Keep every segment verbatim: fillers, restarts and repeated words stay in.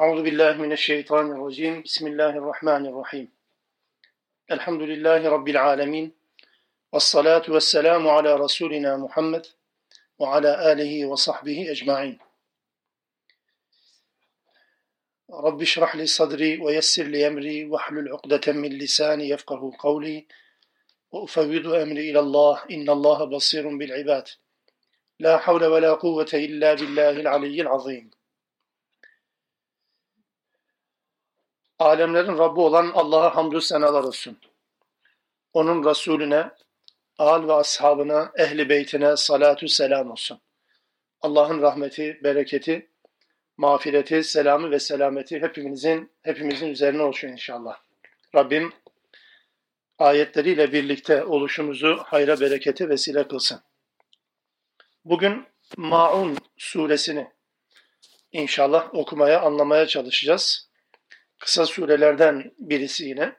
Euzubillahimineşşeytanirracim. Bismillahirrahmanirrahim. Elhamdülillahi Rabbil alemin. Vessalatu vesselamu ala Resulina Muhammed ve ala alihi ve sahbihi ecmain. Rabbi şrahli sadri ve yessirli emri ve hlul uqdeten min lisani yefkahu kavli ve ufevvidu emri ilallah innallaha basirun bil ibad. La havle ve la kuvvete illa billahil aliyyil azim. Alemlerin Rabbi olan Allah'a hamdü senalar olsun. Onun Resulüne, âl ve ashabına, ehli beytine salatu selam olsun. Allah'ın rahmeti, bereketi, mağfireti, selamı ve selameti hepimizin hepimizin üzerine olsun inşallah. Rabbim ayetleriyle birlikte oluşumuzu hayra, berekete vesile kılsın. Bugün Maûn suresini inşallah okumaya, anlamaya çalışacağız. Kısa surelerden birisi yine.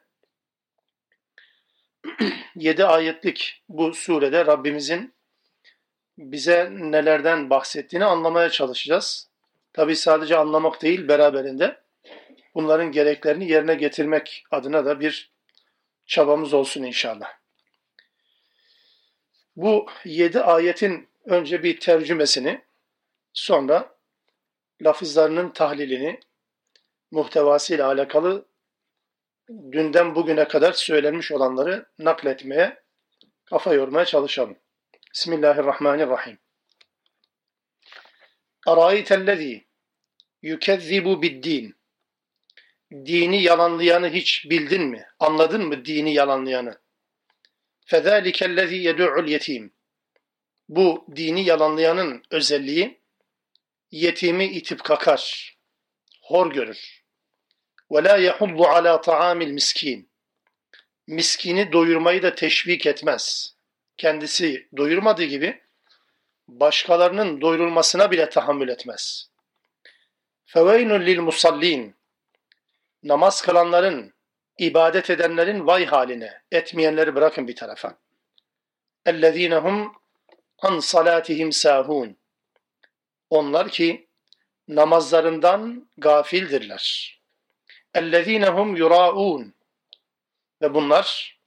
yedi ayetlik bu surede Rabbimizin bize nelerden bahsettiğini anlamaya çalışacağız. Tabii sadece anlamak değil, beraberinde bunların gereklerini yerine getirmek adına da bir çabamız olsun inşallah. Bu yedi ayetin önce bir tercümesini, sonra lafızlarının tahlilini, muhtevasıyla alakalı dünden bugüne kadar söylenmiş olanları nakletmeye, kafa yormaya çalışalım. Bismillahirrahmanirrahim. Araytellezî yukezzibu biddin. Dini yalanlayanı hiç bildin mi? Anladın mı dini yalanlayanı? Fezâlikellezî yedû'ul yetîm. Bu dini yalanlayanın özelliği, yetimi itip kakar, hor görür. وَلَا يَحُضُّ عَلَى طَعَامِ الْمِسْك۪ينَ. Miskini doyurmayı da teşvik etmez. Kendisi doyurmadığı gibi başkalarının doyurulmasına bile tahammül etmez. فَوَيْنُ لِلْمُصَلِّينَ. Namaz kılanların, ibadet edenlerin vay haline, etmeyenleri bırakın bir tarafa. اَلَّذ۪ينَ هُمْ عَنْ صَلَاتِهِمْ سَاهُونَ. Onlar ki namazlarından gafildirler. اَلَّذ۪ينَ هُمْ يُرَاءُونَ. Ve bunlar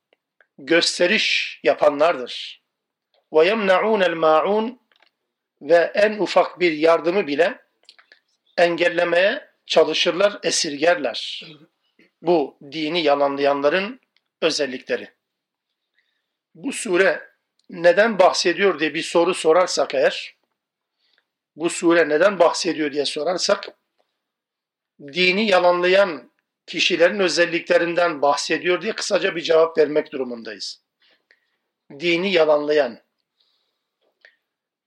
gösteriş yapanlardır. وَيَمْنَعُونَ الْمَاعُونَ. Ve en ufak bir yardımı bile engellemeye çalışırlar, esirgerler. Bu dini yalanlayanların özellikleri. Bu sure neden bahsediyor diye bir soru sorarsak eğer, bu sure neden bahsediyor diye sorarsak, dini yalanlayan kişilerin özelliklerinden bahsediyor diye kısaca bir cevap vermek durumundayız. Dini yalanlayan.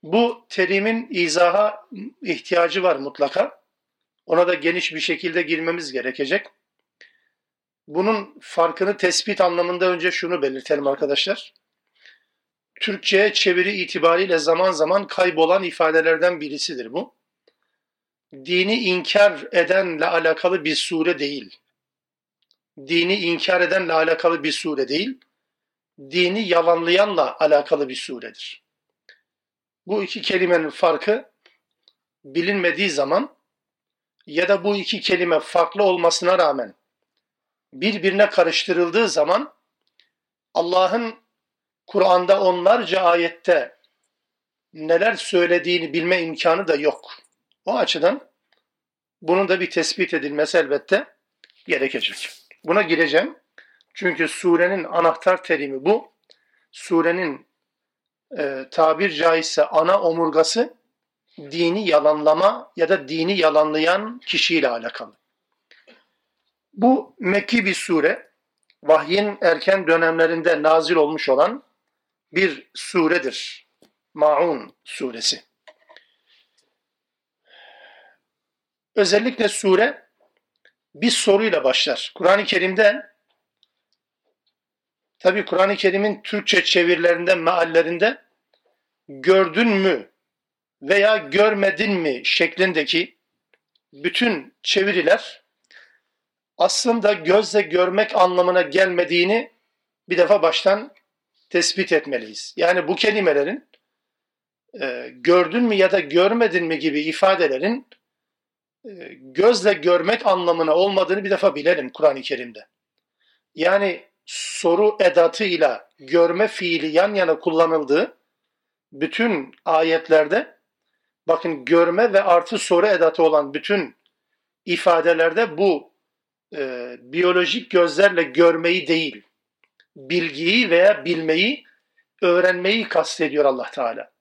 Bu terimin izaha ihtiyacı var mutlaka. Ona da geniş bir şekilde girmemiz gerekecek. Bunun farkını tespit anlamında önce şunu belirtelim arkadaşlar. Türkçe'ye çeviri itibariyle zaman zaman kaybolan ifadelerden birisidir bu. Dini inkar edenle alakalı bir sure değil. Dini inkar edenle alakalı bir sure değil. Dini yalanlayanla alakalı bir suredir. Bu iki kelimenin farkı bilinmediği zaman ya da bu iki kelime farklı olmasına rağmen birbirine karıştırıldığı zaman Allah'ın Kur'an'da onlarca ayette neler söylediğini bilme imkanı da yok. O açıdan bunun da bir tespit edilmesi elbette gerekecek. Buna gireceğim. Çünkü surenin anahtar terimi bu. Surenin e, tabir caizse ana omurgası dini yalanlama ya da dini yalanlayan kişiyle alakalı. Bu Mekki bir sure. Vahyin erken dönemlerinde nazil olmuş olan bir suredir. Maûn suresi. Özellikle sure bir soruyla başlar. Kur'an-ı Kerim'de, tabii Kur'an-ı Kerim'in Türkçe çevirilerinde, meallerinde gördün mü veya görmedin mi şeklindeki bütün çeviriler aslında gözle görmek anlamına gelmediğini bir defa baştan tespit etmeliyiz. Yani bu kelimelerin e, gördün mü ya da görmedin mi gibi ifadelerin gözle görmek anlamına olmadığını bir defa bilelim Kur'an-ı Kerim'de. Yani soru edatıyla görme fiili yan yana kullanıldığı bütün ayetlerde, bakın görme ve artı soru edatı olan bütün ifadelerde bu e, biyolojik gözlerle görmeyi değil, bilgiyi veya bilmeyi, öğrenmeyi kastediyor Allah Teala.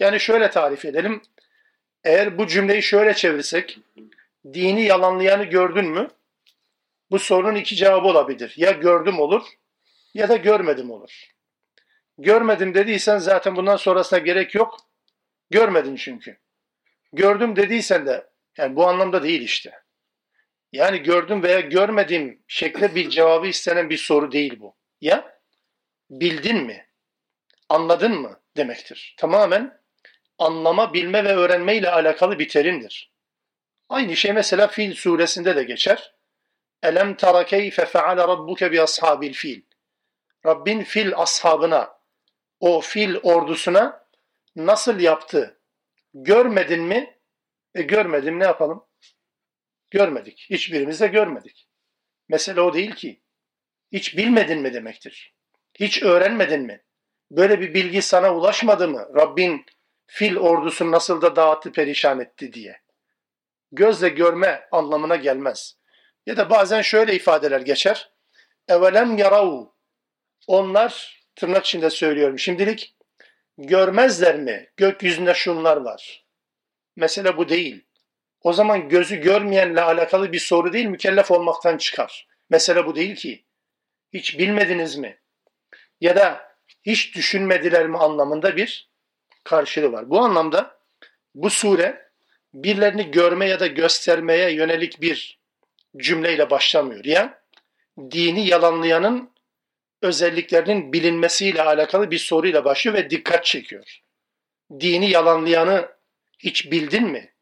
Yani şöyle tarif edelim. Eğer bu cümleyi şöyle çevirsek, dini yalanlayanı gördün mü? Bu sorunun iki cevabı olabilir. Ya gördüm olur ya da görmedim olur. Görmedim dediysen zaten bundan sonrasına gerek yok. Görmedin çünkü. Gördüm dediysen de yani bu anlamda değil işte. Yani gördüm veya görmedim şeklinde bir cevabı istenen bir soru değil bu. Ya bildin mi? Anladın mı demektir. Tamamen anlama, bilme ve öğrenme ile alakalı bir terimdir. Aynı şey mesela Fil suresinde de geçer. Elem tara keyfe feale rabbuke bi ashabil fil. Rabbin fil ashabına, o fil ordusuna nasıl yaptı? Görmedin mi? E görmedim, ne yapalım? Görmedik. Hiçbirimiz de görmedik. Mesele o değil ki. Hiç bilmedin mi demektir. Hiç öğrenmedin mi? Böyle bir bilgi sana ulaşmadı mı? Rabbin fil ordusunu nasıl da dağıttı, perişan etti diye. Gözle görme anlamına gelmez. Ya da bazen şöyle ifadeler geçer. Evelem yarav. Onlar, tırnak içinde söylüyorum şimdilik, görmezler mi? Gökyüzünde şunlar var. Mesele bu değil. O zaman gözü görmeyenle alakalı bir soru değil, mükellef olmaktan çıkar. Mesele bu değil ki. Hiç bilmediniz mi? Ya da hiç düşünmediler mi anlamında bir karşılığı var. Bu anlamda bu sure birilerini görme ya da göstermeye yönelik bir cümleyle başlamıyor. Yani dini yalanlayanın özelliklerinin bilinmesiyle alakalı bir soruyla başlıyor ve dikkat çekiyor. Dini yalanlayanı hiç bildin mi?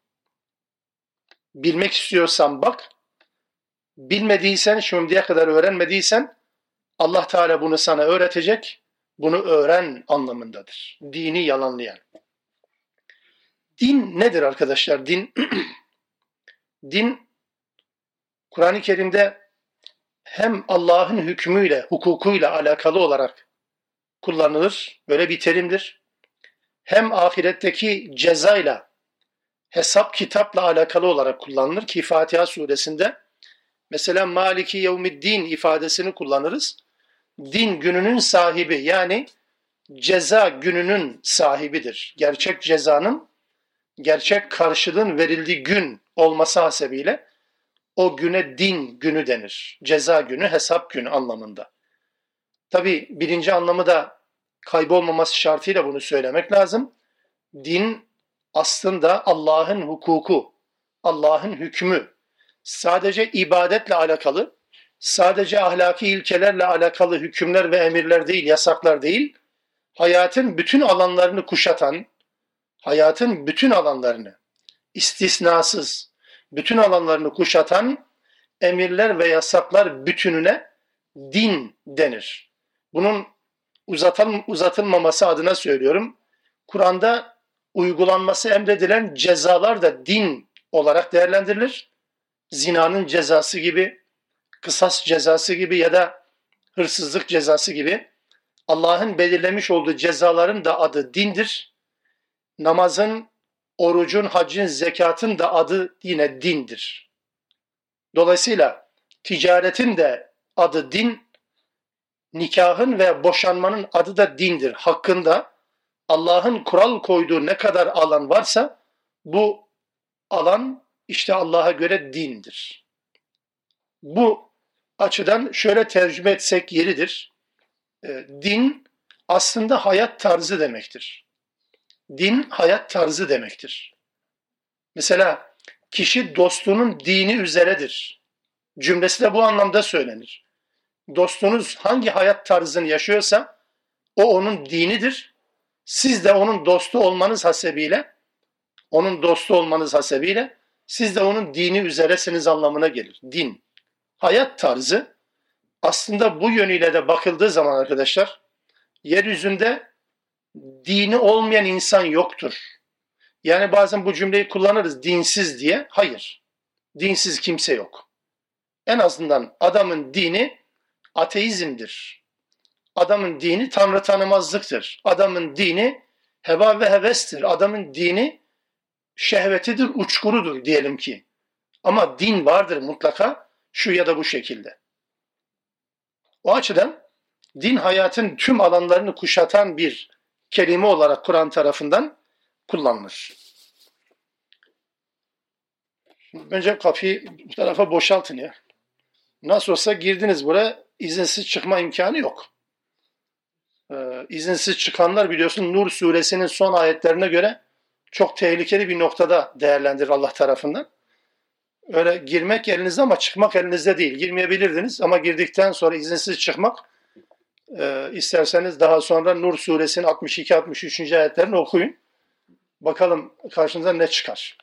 Bilmek istiyorsan bak, bilmediysen, şimdiye kadar öğrenmediysen Allah Teala bunu sana öğretecek, bunu öğren anlamındadır. Dini yalanlayan. Din nedir arkadaşlar? Din, din Kur'an-ı Kerim'de hem Allah'ın hükmüyle, hukukuyla alakalı olarak kullanılır, böyle bir terimdir. Hem ahiretteki cezayla, hesap kitapla alakalı olarak kullanılır ki Fatiha suresinde mesela Maliki Yevmiddin ifadesini kullanırız. Din gününün sahibi, yani ceza gününün sahibidir. Gerçek cezanın, gerçek karşılığın verildiği gün olması hasebiyle o güne din günü denir. Ceza günü, hesap günü anlamında. Tabi birinci anlamı da kaybolmaması şartıyla bunu söylemek lazım. Din aslında Allah'ın hukuku, Allah'ın hükmü. Sadece ibadetle alakalı, sadece ahlaki ilkelerle alakalı hükümler ve emirler değil, yasaklar değil, hayatın bütün alanlarını kuşatan, hayatın bütün alanlarını, istisnasız, bütün alanlarını kuşatan emirler ve yasaklar bütününe din denir. Bunun uzatan, uzatılmaması adına söylüyorum. Kur'an'da uygulanması emredilen cezalar da din olarak değerlendirilir. Zinanın cezası gibi, kısas cezası gibi ya da hırsızlık cezası gibi Allah'ın belirlemiş olduğu cezaların da adı dindir. Namazın, orucun, haccın, zekatın da adı yine dindir. Dolayısıyla ticaretin de adı din, nikahın ve boşanmanın adı da dindir. Hakkında Allah'ın kural koyduğu ne kadar alan varsa bu alan işte Allah'a göre dindir. Bu açıdan şöyle tercüme etsek yeridir. Din aslında hayat tarzı demektir. Din hayat tarzı demektir. Mesela kişi dostunun dini üzeredir cümlesi de bu anlamda söylenir. Dostunuz hangi hayat tarzını yaşıyorsa o onun dinidir. Siz de onun dostu olmanız hasebiyle, onun dostu olmanız hasebiyle siz de onun dini üzeresiniz anlamına gelir. Din, hayat tarzı. Aslında bu yönüyle de bakıldığı zaman arkadaşlar, yeryüzünde dini olmayan insan yoktur. Yani bazen bu cümleyi kullanırız dinsiz diye. Hayır. dinsiz kimse yok. En azından adamın dini ateizmdir. Adamın dini tanrı tanımazlıktır. Adamın dini heva ve hevestir. Adamın dini şehvetidir, uçkurudur diyelim ki. Ama din vardır mutlaka şu ya da bu şekilde. O açıdan din hayatın tüm alanlarını kuşatan bir kelime olarak Kur'an tarafından kullanılır. Önce kapıyı bu tarafa boşaltın ya. Nasıl olsa girdiniz buraya, izinsiz çıkma imkanı yok. Ee, izinsiz çıkanlar biliyorsun Nur suresinin son ayetlerine göre çok tehlikeli bir noktada değerlendirilir Allah tarafından. Öyle girmek elinizde ama çıkmak elinizde değil. Girmeyebilirdiniz ama girdikten sonra izinsiz çıkmak, e, isterseniz daha sonra Nur suresinin altmış iki altmış üç. ayetlerini okuyun. Bakalım karşınıza ne çıkar.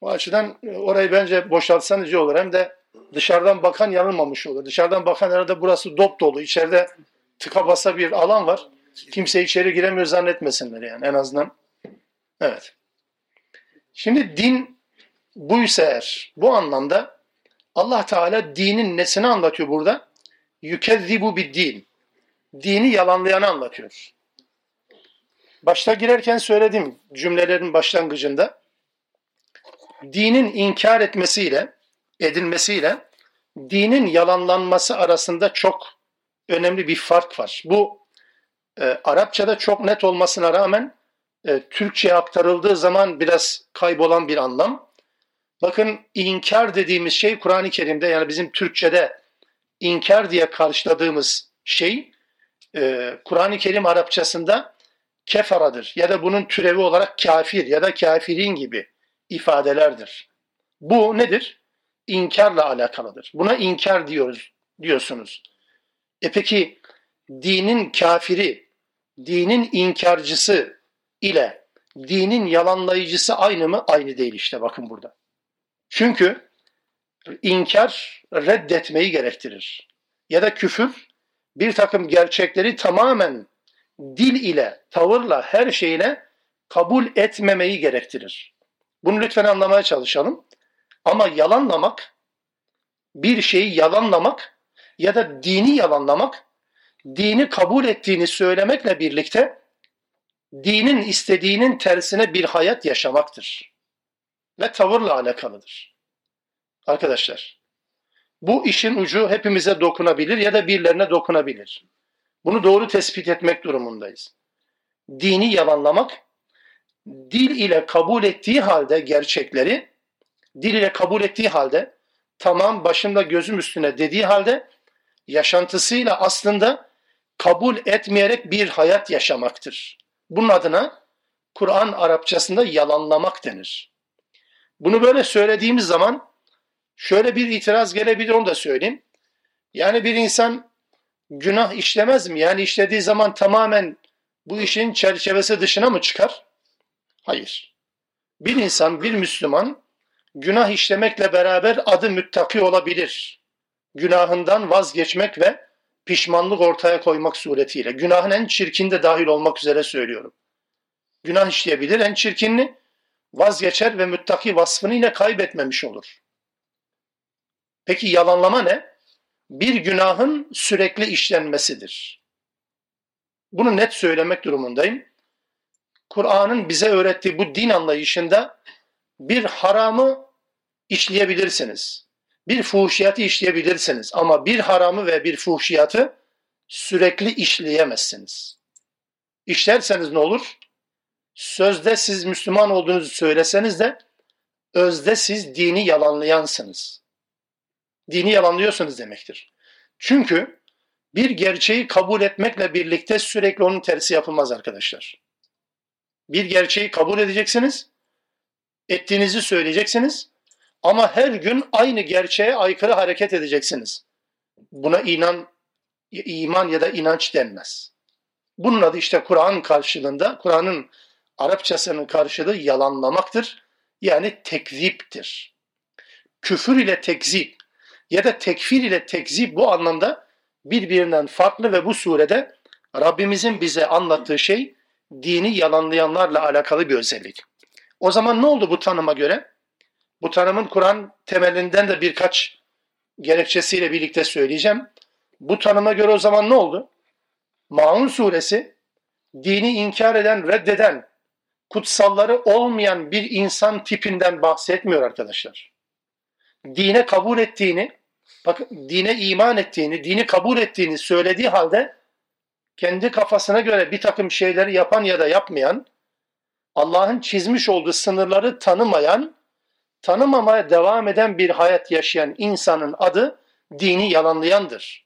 O açıdan orayı bence boşaltsanız iyi olur. Hem de dışarıdan bakan yanılmamış olur. Dışarıdan bakan herhalde burası dop dolu. İçeride tıka basa bir alan var. Kimse içeri giremiyor zannetmesinler yani en azından. Evet. Şimdi din buysa eğer, bu anlamda Allah Teala dinin nesini anlatıyor burada? Yükezzibu biddin. Dini yalanlayanı anlatıyor. Başta girerken söyledim cümlelerin başlangıcında. Dinin inkar etmesiyle, edilmesiyle dinin yalanlanması arasında çok önemli bir fark var. Bu e, Arapçada çok net olmasına rağmen e, Türkçe'ye aktarıldığı zaman biraz kaybolan bir anlam. Bakın inkar dediğimiz şey Kur'an-ı Kerim'de, yani bizim Türkçe'de inkar diye karşıladığımız şey e, Kur'an-ı Kerim Arapçasında kefaradır ya da bunun türevi olarak kafir ya da kafirin gibi ifadelerdir. Bu nedir? İnkarla alakalıdır. Buna inkar diyoruz, diyorsunuz. E peki dinin kafiri, dinin inkarcısı ile dinin yalanlayıcısı aynı mı? Aynı değil işte bakın burada. Çünkü inkar reddetmeyi gerektirir. Ya da küfür bir takım gerçekleri tamamen dil ile, tavırla, her şeyle kabul etmemeyi gerektirir. Bunu lütfen anlamaya çalışalım. Ama yalanlamak, bir şeyi yalanlamak ya da dini yalanlamak, dini kabul ettiğini söylemekle birlikte dinin istediğinin tersine bir hayat yaşamaktır. Ve tavırla alakalıdır. Arkadaşlar, bu işin ucu hepimize dokunabilir ya da birilerine dokunabilir. Bunu doğru tespit etmek durumundayız. Dini yalanlamak, dil ile kabul ettiği halde gerçekleri, dil ile kabul ettiği halde, tamam başımda gözüm üstüne dediği halde, yaşantısıyla aslında kabul etmeyerek bir hayat yaşamaktır. Bunun adına Kur'an Arapçasında yalanlamak denir. Bunu böyle söylediğimiz zaman şöyle bir itiraz gelebilir, onu da söyleyeyim. Yani bir insan günah işlemez mi? Yani işlediği zaman tamamen bu işin çerçevesi dışına mı çıkar? Hayır. Bir insan, bir Müslüman günah işlemekle beraber adı müttaki olabilir. Günahından vazgeçmek ve pişmanlık ortaya koymak suretiyle. Günahın en çirkini de dahil olmak üzere söylüyorum. Günah işleyebilir, en çirkinini vazgeçer ve müttaki vasfını yine kaybetmemiş olur. Peki yalanlama ne? Bir günahın sürekli işlenmesidir. Bunu net söylemek durumundayım. Kur'an'ın bize öğrettiği bu din anlayışında bir haramı işleyebilirsiniz. Bir fuhşiyatı işleyebilirsiniz. Ama bir haramı ve bir fuhşiyatı sürekli işleyemezsiniz. İşlerseniz ne olur? Sözde siz Müslüman olduğunuzu söyleseniz de özde siz dini yalanlayansınız. Dini yalanlıyorsunuz demektir. Çünkü bir gerçeği kabul etmekle birlikte sürekli onun tersi yapılmaz arkadaşlar. Bir gerçeği kabul edeceksiniz, ettiğinizi söyleyeceksiniz ama her gün aynı gerçeğe aykırı hareket edeceksiniz. Buna inan, iman ya da inanç denmez. Bunun adı işte Kur'an karşılığında, Kur'an'ın Arapçasının karşılığı yalanlamaktır. Yani tekziptir. Küfür ile tekzip ya da tekfir ile tekzip bu anlamda birbirinden farklı ve bu surede Rabbimizin bize anlattığı şey dini yalanlayanlarla alakalı bir özellik. O zaman ne oldu bu tanıma göre? Bu tanımın Kur'an temelinden de birkaç gerekçesiyle birlikte söyleyeceğim. Bu tanıma göre o zaman ne oldu? Maûn Suresi, dini inkar eden, reddeden, kutsalları olmayan bir insan tipinden bahsetmiyor arkadaşlar. Dine kabul ettiğini, bak, dine iman ettiğini, dini kabul ettiğini söylediği halde kendi kafasına göre bir takım şeyleri yapan ya da yapmayan, Allah'ın çizmiş olduğu sınırları tanımayan, tanımamaya devam eden bir hayat yaşayan insanın adı dini yalanlayandır.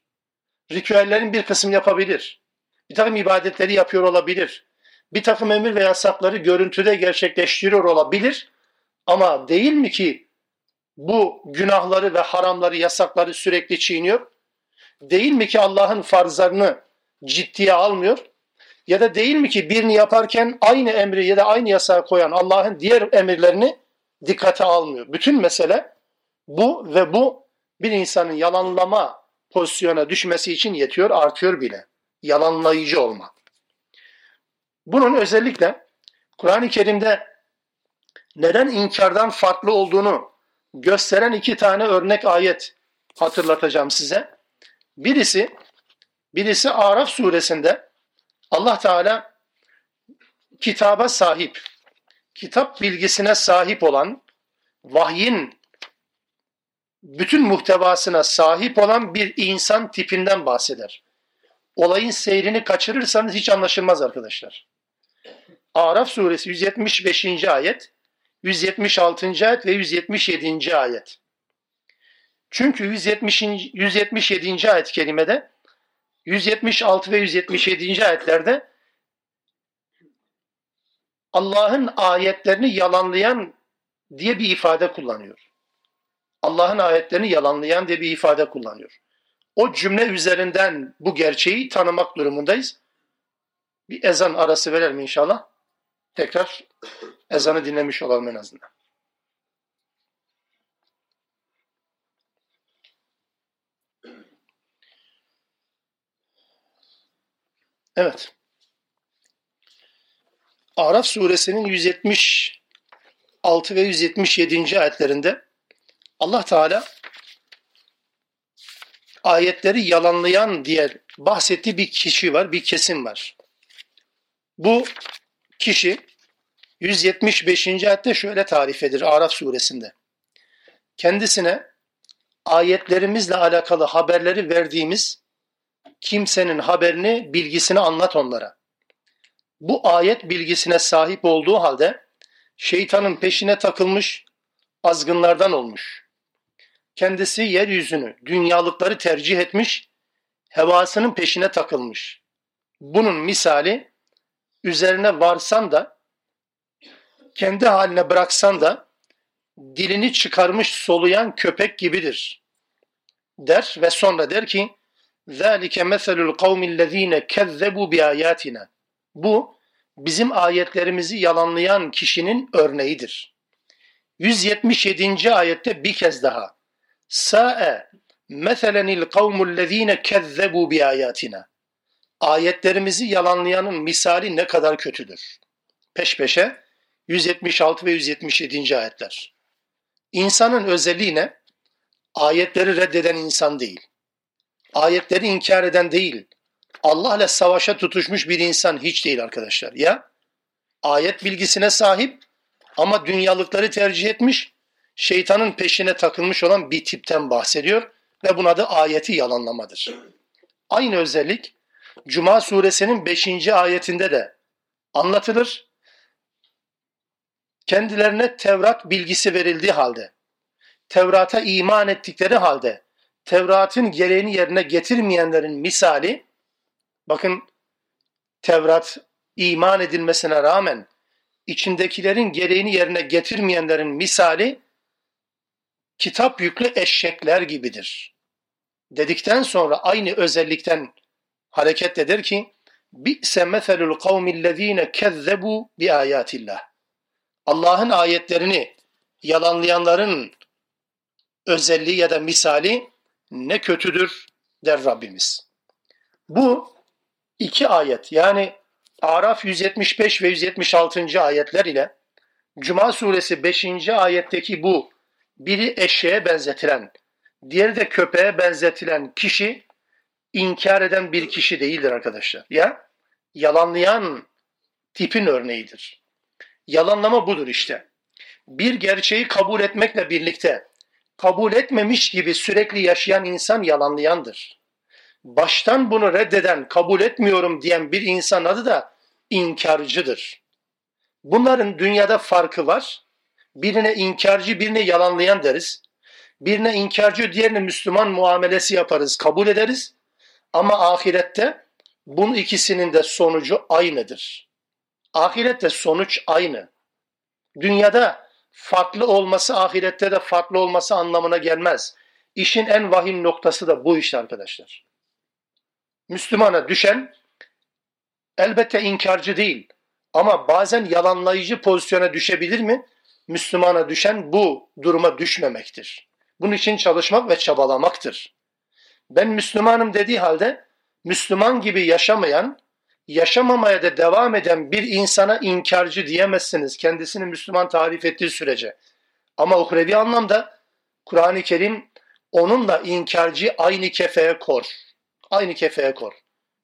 Ritüellerin bir kısmını yapabilir. Bir takım ibadetleri yapıyor olabilir. Bir takım emir ve yasakları görüntüde gerçekleştiriyor olabilir. Ama değil mi ki bu günahları ve haramları, yasakları sürekli çiğniyor? Değil mi ki Allah'ın farzlarını ciddiye almıyor? Ya da değil mi ki birini yaparken aynı emri ya da aynı yasağı koyan Allah'ın diğer emirlerini dikkate almıyor? Bütün mesele bu ve bu bir insanın yalanlama pozisyona düşmesi için yetiyor, artıyor bile. Yalanlayıcı olma. Bunun özellikle Kur'an-ı Kerim'de neden inkardan farklı olduğunu gösteren iki tane örnek ayet hatırlatacağım size. Birisi, birisi Araf suresinde Allah Teala kitaba sahip, kitap bilgisine sahip olan, vahyin bütün muhtevasına sahip olan bir insan tipinden bahseder. Olayın seyrini kaçırırsanız hiç anlaşılmaz arkadaşlar. Araf suresi yüz yetmiş beşinci ayet, yüz yetmiş altıncı ayet ve yüz yetmiş yedinci ayet. Çünkü yüz yetmiş, yüz yetmiş yedinci ayet kelimede, yüz yetmiş altı ve yüz yetmiş yedinci ayetlerde Allah'ın ayetlerini yalanlayan diye bir ifade kullanıyor. Allah'ın ayetlerini yalanlayan diye bir ifade kullanıyor. O cümle üzerinden bu gerçeği tanımak durumundayız. Bir ezan arası verelim inşallah. Tekrar ezanı dinlemiş olalım en azından. Evet. Araf suresinin yüz yetmiş altı ve yüz yetmiş yedinci ayetlerinde Allah Teala ayetleri yalanlayan diye bahsettiği bir kişi var, bir kesim var. Bu kişi yüz yetmiş beşinci ayette şöyle tarif edilir Araf suresinde. Kendisine ayetlerimizle alakalı haberleri verdiğimiz kimsenin haberini, bilgisini anlat onlara. Bu ayet bilgisine sahip olduğu halde şeytanın peşine takılmış, azgınlardan olmuş. Kendisi yeryüzünü, dünyalıkları tercih etmiş, hevasının peşine takılmış. Bunun misali, üzerine varsan da, kendi haline bıraksan da, dilini çıkarmış soluyan köpek gibidir, der ve sonra der ki, ذَٰلِكَ مَثَلُ الْقَوْمِ الَّذ۪ينَ كَذَّبُوا بِآيَاتِنَا. Bu, bizim ayetlerimizi yalanlayan kişinin örneğidir. yüz yetmiş yedinci ayette bir kez daha, Sa'e meselenil kavmul lezine kezzebu bi ayatina. Ayetlerimizi yalanlayanın misali ne kadar kötüdür. Peş peşe yüz yetmiş altı ve yüz yetmiş yedinci ayetler. İnsanın özelliği ne? Ayetleri reddeden insan değil. Ayetleri inkar eden değil. Allah'la savaşa tutuşmuş bir insan hiç değil arkadaşlar. Ya ayet bilgisine sahip ama dünyalıkları tercih etmiş, şeytanın peşine takılmış olan bir tipten bahsediyor ve buna da ayeti yalanlamadır. Aynı özellik Cuma suresinin beşinci ayetinde de anlatılır. Kendilerine Tevrat bilgisi verildiği halde, Tevrat'a iman ettikleri halde, Tevrat'ın gereğini yerine getirmeyenlerin misali, bakın Tevrat iman edilmesine rağmen içindekilerin gereğini yerine getirmeyenlerin misali, kitap yüklü eşekler gibidir. Dedikten sonra aynı özellikten hareketle der ki, bi'se meselul kavmillezine kezzebu bi ayatillah. Allah'ın ayetlerini yalanlayanların özelliği ya da misali ne kötüdür der Rabbimiz. Bu iki ayet, yani Araf yüz yetmiş beş ve yüz yetmiş altıncı ayetler ile Cuma suresi beşinci ayetteki bu biri eşeğe benzetilen, diğeri de köpeğe benzetilen kişi inkar eden bir kişi değildir arkadaşlar. Ya yalanlayan tipin örneğidir. Yalanlama budur işte. Bir gerçeği kabul etmekle birlikte kabul etmemiş gibi sürekli yaşayan insan yalanlayandır. Baştan bunu reddeden, kabul etmiyorum diyen bir insan adı da inkarcıdır. Bunların dünyada farkı var. Birine inkarcı, birine yalanlayan deriz. Birine inkarcı, diğerine Müslüman muamelesi yaparız, kabul ederiz. Ama ahirette bunun ikisinin de sonucu aynıdır. Ahirette sonuç aynı. Dünyada farklı olması, ahirette de farklı olması anlamına gelmez. İşin en vahim noktası da bu işte arkadaşlar. Müslümana düşen elbette inkarcı değil ama bazen yalanlayıcı pozisyona düşebilir mi? Müslümana düşen bu duruma düşmemektir. Bunun için çalışmak ve çabalamaktır. Ben Müslümanım dediği halde Müslüman gibi yaşamayan, yaşamamaya da devam eden bir insana inkarcı diyemezsiniz kendisini Müslüman tarif ettiği sürece. Ama uhrevi anlamda Kur'an-ı Kerim onunla inkarcı aynı kefeye kor. Aynı kefeye kor.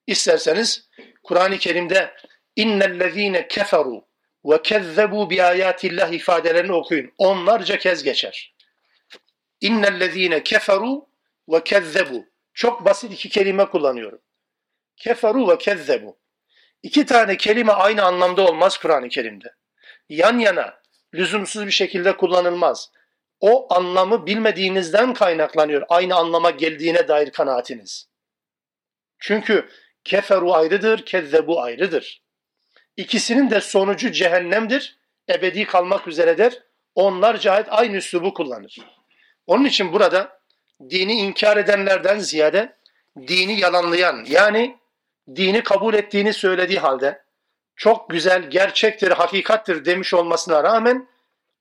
İsterseniz Kur'an-ı Kerim'de innellezine keferu ve kezzebu bi ayatillah ifadelerini okuyun. Onlarca kez geçer. İnnellezine keferu ve kezzebu. Çok basit iki kelime kullanıyorum. Keferu ve kezzebu. İki tane kelime aynı anlamda olmaz Kur'an-ı Kerim'de. Yan yana, lüzumsuz bir şekilde kullanılmaz. O anlamı bilmediğinizden kaynaklanıyor. Aynı anlama geldiğine dair kanaatiniz. Çünkü keferu ayrıdır, kezzebu ayrıdır. İkisinin de sonucu cehennemdir. Ebedi kalmak üzeredir. Onlarca ayet aynı üslubu kullanır. Onun için burada dini inkar edenlerden ziyade dini yalanlayan, yani dini kabul ettiğini söylediği halde çok güzel, gerçektir, hakikattir demiş olmasına rağmen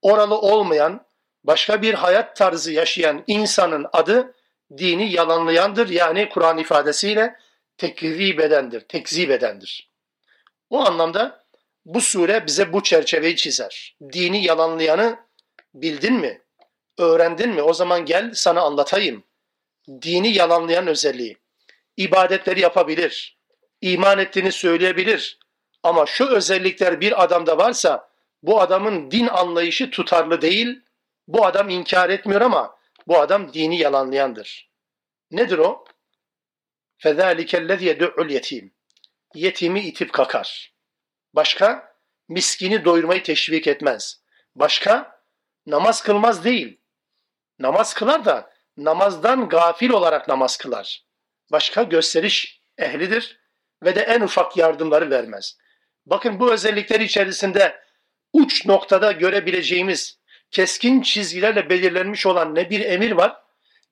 oralı olmayan, başka bir hayat tarzı yaşayan insanın adı dini yalanlayandır. Yani Kur'an ifadesiyle tekzip edendir, tekzip edendir. O anlamda bu sure bize bu çerçeveyi çizer. Dini yalanlayanı bildin mi? Öğrendin mi? O zaman gel sana anlatayım. Dini yalanlayan özelliği. İbadetleri yapabilir, iman ettiğini söyleyebilir. Ama şu özellikler bir adamda varsa bu adamın din anlayışı tutarlı değil. Bu adam inkar etmiyor ama bu adam dini yalanlayandır. Nedir o? فَذَٰلِكَ الَّذِي يَدُعُّ الْيَت۪يمِ. Yetimi itip kakar. Başka? Miskini doyurmayı teşvik etmez. Başka? Namaz kılmaz değil. Namaz kılar da namazdan gafil olarak namaz kılar. Başka? Gösteriş ehlidir ve de en ufak yardımları vermez. Bakın bu özellikler içerisinde uç noktada görebileceğimiz, keskin çizgilerle belirlenmiş olan ne bir emir var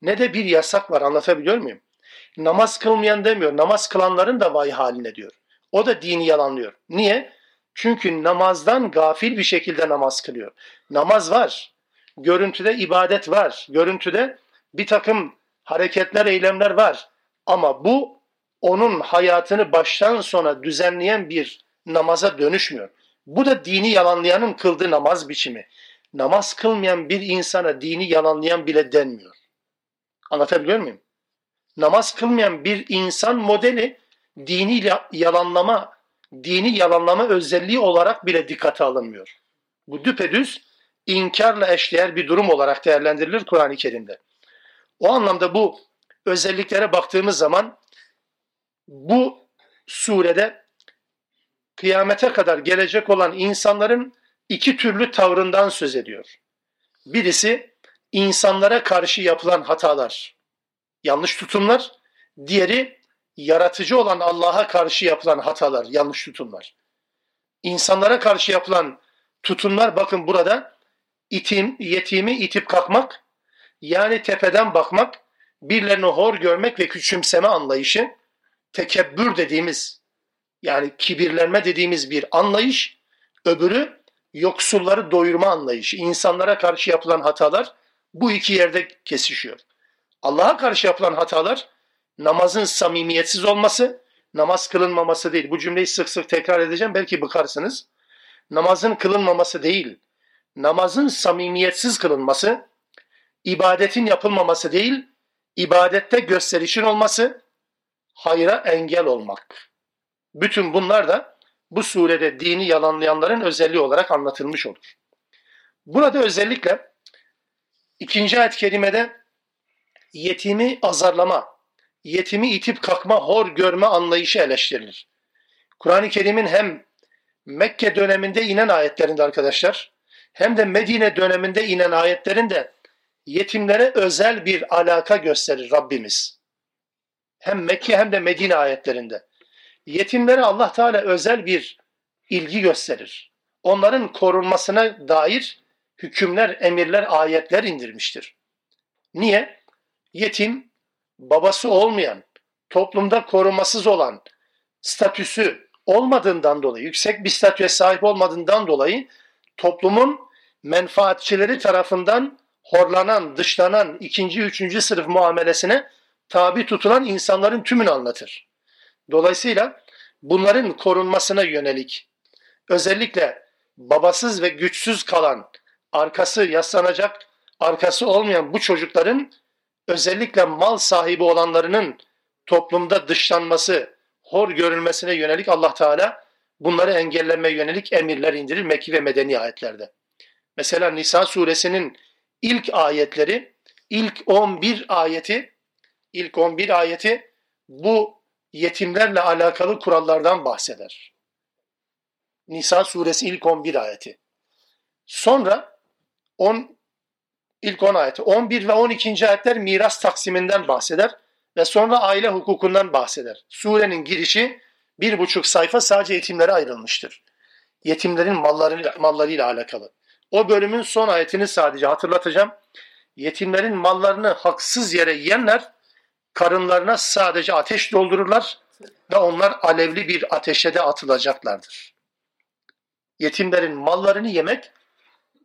ne de bir yasak var, anlatabiliyor muyum? Namaz kılmayan demiyor, namaz kılanların da vay haline diyor. O da dini yalanlıyor. Niye? Çünkü namazdan gafil bir şekilde namaz kılıyor. Namaz var, görüntüde ibadet var, görüntüde bir takım hareketler, eylemler var. Ama bu onun hayatını baştan sona düzenleyen bir namaza dönüşmüyor. Bu da dini yalanlayanın kıldığı namaz biçimi. Namaz kılmayan bir insana dini yalanlayan bile denmiyor. Anlatabiliyor muyum? Namaz kılmayan bir insan modeli dini yalanlama, dini yalanlama özelliği olarak bile dikkate alınmıyor. Bu düpedüz inkarla eşdeğer bir durum olarak değerlendirilir Kur'an-ı Kerim'de. O anlamda bu özelliklere baktığımız zaman bu surede kıyamete kadar gelecek olan insanların İki türlü tavrından söz ediyor. Birisi insanlara karşı yapılan hatalar, yanlış tutumlar. Diğeri yaratıcı olan Allah'a karşı yapılan hatalar, yanlış tutumlar. İnsanlara karşı yapılan tutumlar, bakın burada itim, yetimi itip kalkmak, yani tepeden bakmak, birilerini hor görmek ve küçümseme anlayışı, tekebbür dediğimiz, yani kibirlenme dediğimiz bir anlayış. Öbürü yoksulları doyurma anlayışı, insanlara karşı yapılan hatalar bu iki yerde kesişiyor. Allah'a karşı yapılan hatalar namazın samimiyetsiz olması, namaz kılınmaması değil. Bu cümleyi sık sık tekrar edeceğim, belki bıkarsınız. Namazın kılınmaması değil, namazın samimiyetsiz kılınması, ibadetin yapılmaması değil, ibadette gösterişin olması, hayra engel olmak. Bütün bunlar da bu surede dini yalanlayanların özelliği olarak anlatılmış olur. Burada özellikle ikinci ayet-i kerimede yetimi azarlama, yetimi itip kakma, hor görme anlayışı eleştirilir. Kur'an-ı Kerim'in hem Mekke döneminde inen ayetlerinde arkadaşlar, hem de Medine döneminde inen ayetlerinde yetimlere özel bir alaka gösterir Rabbimiz. Hem Mekke hem de Medine ayetlerinde. Yetimlere Allah Teala özel bir ilgi gösterir. Onların korunmasına dair hükümler, emirler, ayetler indirmiştir. Niye? Yetim, babası olmayan, toplumda korumasız olan, statüsü olmadığından dolayı, yüksek bir statüye sahip olmadığından dolayı toplumun menfaatçileri tarafından horlanan, dışlanan, ikinci, üçüncü sınıf muamelesine tabi tutulan insanların tümünü anlatır. Dolayısıyla bunların korunmasına yönelik, özellikle babasız ve güçsüz kalan, arkası yaslanacak, arkası olmayan bu çocukların, özellikle mal sahibi olanlarının toplumda dışlanması, hor görülmesine yönelik Allah Teala bunları engellemeye yönelik emirler indirir Mekki ve Medeni ayetlerde. Mesela Nisa suresinin ilk ayetleri, ilk on bir ayeti, ilk on bir ayeti bu yetimlerle alakalı kurallardan bahseder. Nisa suresi ilk on bir ayeti. Sonra on ilk on ayeti, on bir ve on ikinci ayetler miras taksiminden bahseder ve sonra aile hukukundan bahseder. Surenin girişi bir buçuk sayfa sadece yetimlere ayrılmıştır. Yetimlerin malları, mallarıyla alakalı. O bölümün son ayetini sadece hatırlatacağım. Yetimlerin mallarını haksız yere yiyenler, karınlarına sadece ateş doldururlar ve onlar alevli bir ateşe de atılacaklardır. Yetimlerin mallarını yemek,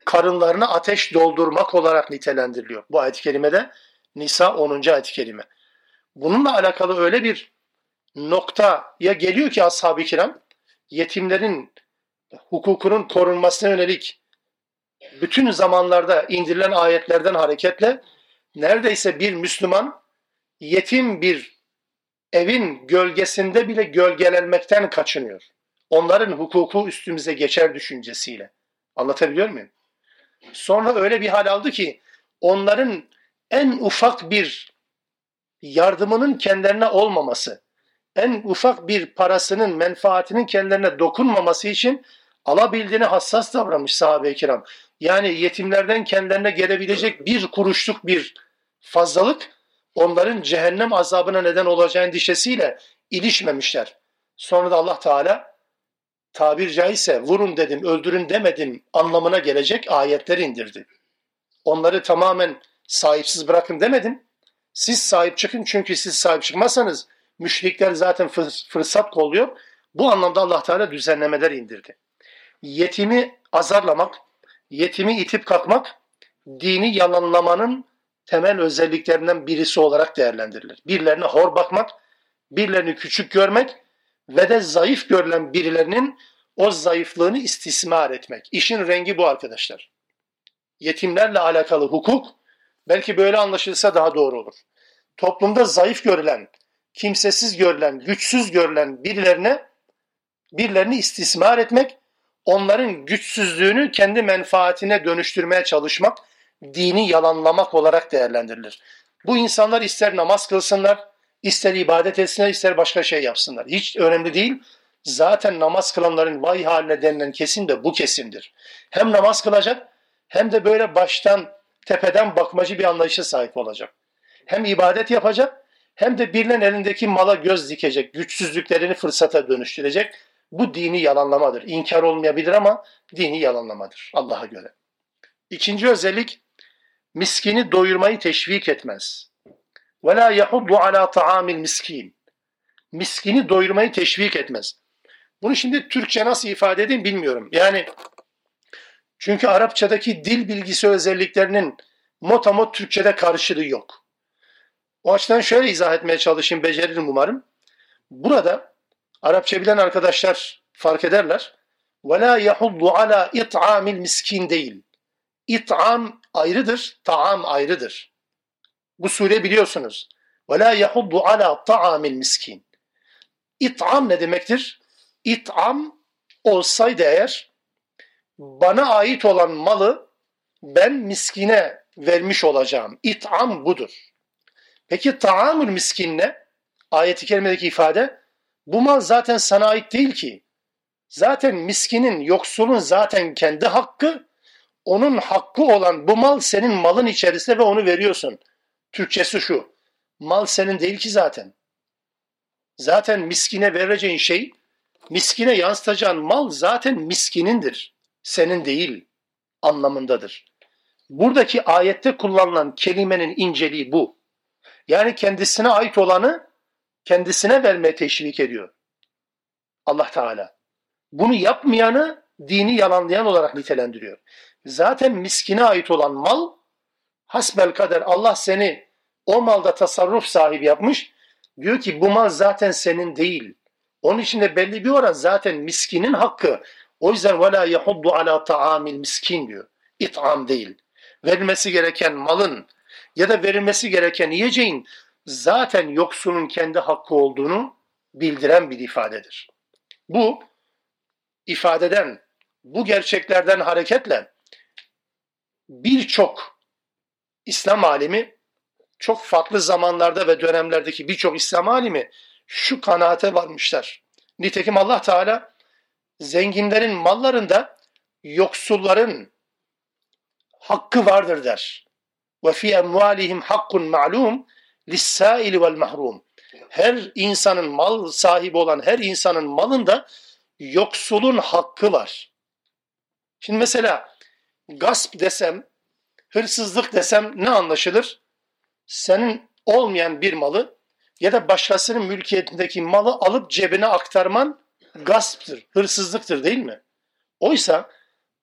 karınlarına ateş doldurmak olarak nitelendiriliyor. Bu ayet-i kerimede Nisa onuncu ayet-i kerime. Bununla alakalı öyle bir noktaya geliyor ki ashab-ı kiram, yetimlerin hukukunun korunmasına yönelik bütün zamanlarda indirilen ayetlerden hareketle neredeyse bir Müslüman yetim bir evin gölgesinde bile gölgelenmekten kaçınıyor. Onların hukuku üstümüze geçer düşüncesiyle. Anlatabiliyor muyum? Sonra öyle bir hal aldı ki onların en ufak bir yardımının kendilerine olmaması, en ufak bir parasının, menfaatinin kendilerine dokunmaması için alabildiğine hassas davranmış sahabe-i kiram. Yani yetimlerden kendilerine gelebilecek bir kuruşluk bir fazlalık onların cehennem azabına neden olacağı endişesiyle ilişmemişler. Sonra da Allah Teala tabir caizse vurun dedim, öldürün demedim anlamına gelecek ayetler indirdi. Onları tamamen sahipsiz bırakın demedim. Siz sahip çıkın, çünkü siz sahip çıkmazsanız müşrikler zaten fırsat kolluyor. Bu anlamda Allah Teala düzenlemeler indirdi. Yetimi azarlamak, yetimi itip kakmak dini yalanlamanın temel özelliklerinden birisi olarak değerlendirilir. Birilerine hor bakmak, birilerini küçük görmek ve de zayıf görülen birilerinin o zayıflığını istismar etmek. İşin rengi bu arkadaşlar. Yetimlerle alakalı hukuk belki böyle anlaşılsa daha doğru olur. Toplumda zayıf görülen, kimsesiz görülen, güçsüz görülen birilerine birilerini istismar etmek, onların güçsüzlüğünü kendi menfaatine dönüştürmeye çalışmak, dini yalanlamak olarak değerlendirilir. Bu insanlar ister namaz kılsınlar, ister ibadet etsinler, ister başka şey yapsınlar. Hiç önemli değil. Zaten namaz kılanların vay haline denilen kesim de bu kesimdir. Hem namaz kılacak, hem de böyle baştan, tepeden bakmacı bir anlayışa sahip olacak. Hem ibadet yapacak, hem de birinin elindeki mala göz dikecek, güçsüzlüklerini fırsata dönüştürecek. Bu dini yalanlamadır. İnkar olmayabilir ama dini yalanlamadır Allah'a göre. İkinci özellik, miskini doyurmayı teşvik etmez. وَلَا يَحُضُّ عَلَى طَعَامِ الْمِسْكِينَ Miskini doyurmayı teşvik etmez. Bunu şimdi Türkçe nasıl ifade edeyim bilmiyorum. Yani çünkü Arapçadaki dil bilgisi özelliklerinin motamot Türkçede karşılığı yok. O açıdan şöyle izah etmeye çalışayım, beceririm umarım. Burada Arapça bilen arkadaşlar fark ederler. وَلَا يَحُضُّ عَلَى اِطْعَامِ الْمِسْكِينَ değil. İt'am ayrıdır, ta'am ayrıdır. Bu sure biliyorsunuz. وَلَا يَحُضُّ عَلَى طَعَامِ الْمِسْكِينَ. İt'am ne demektir? İt'am olsaydı eğer, bana ait olan malı ben miskine vermiş olacağım. İt'am budur. Peki ta'amül miskin ne? Ayet-i kerimedeki ifade, bu mal zaten sana ait değil ki. Zaten miskinin, yoksulun zaten kendi hakkı, onun hakkı olan bu mal senin malın içerisinde ve onu veriyorsun. Türkçesi şu, mal senin değil ki zaten. Zaten miskine vereceğin şey, miskine yansıtacağın mal zaten miskinindir. Senin değil anlamındadır. Buradaki ayette kullanılan kelimenin inceliği bu. Yani kendisine ait olanı kendisine vermeye teşvik ediyor Allah Teala. Bunu yapmayanı dini yalanlayan olarak nitelendiriyor. Zaten miskine ait olan mal, hasbel kader Allah seni o malda tasarruf sahibi yapmış. Diyor ki bu mal zaten senin değil. Onun için de belli bir oran zaten miskinin hakkı. O yüzden وَلَا يَحُضُّ عَلَى طَعَامِ الْمِسْكِينَ diyor. İt'am değil. Verilmesi gereken malın ya da verilmesi gereken yiyeceğin zaten yoksulun kendi hakkı olduğunu bildiren bir ifadedir. Bu ifadeden, bu gerçeklerden hareketle birçok İslam alimi, çok farklı zamanlarda ve dönemlerdeki birçok İslam alimi şu kanaate varmışlar. Nitekim Allah Teala zenginlerin mallarında yoksulların hakkı vardır der. وَفِي اَمْوَالِهِمْ حَقٌّ مَعْلُومٌ لِسَّائِلِ وَالْمَحْرُومِ. Her insanın, mal sahibi olan her insanın malında yoksulun hakkı var. Şimdi mesela gasp desem, hırsızlık desem ne anlaşılır? Senin olmayan bir malı ya da başkasının mülkiyetindeki malı alıp cebine aktarman gasptır, hırsızlıktır değil mi? Oysa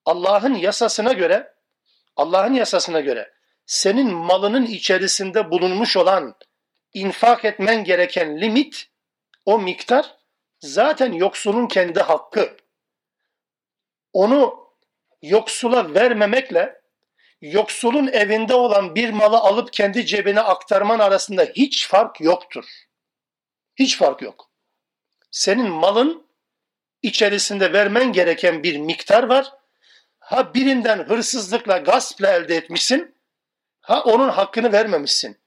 Allah'ın yasasına göre, Allah'ın yasasına göre senin malının içerisinde bulunmuş olan, infak etmen gereken limit, o miktar zaten yoksulun kendi hakkı. Onu yoksula vermemekle yoksulun evinde olan bir malı alıp kendi cebine aktarman arasında hiç fark yoktur. Hiç fark yok. Senin malın içerisinde vermen gereken bir miktar var. Ha birinden hırsızlıkla, gaspla elde etmişsin, ha onun hakkını vermemişsin.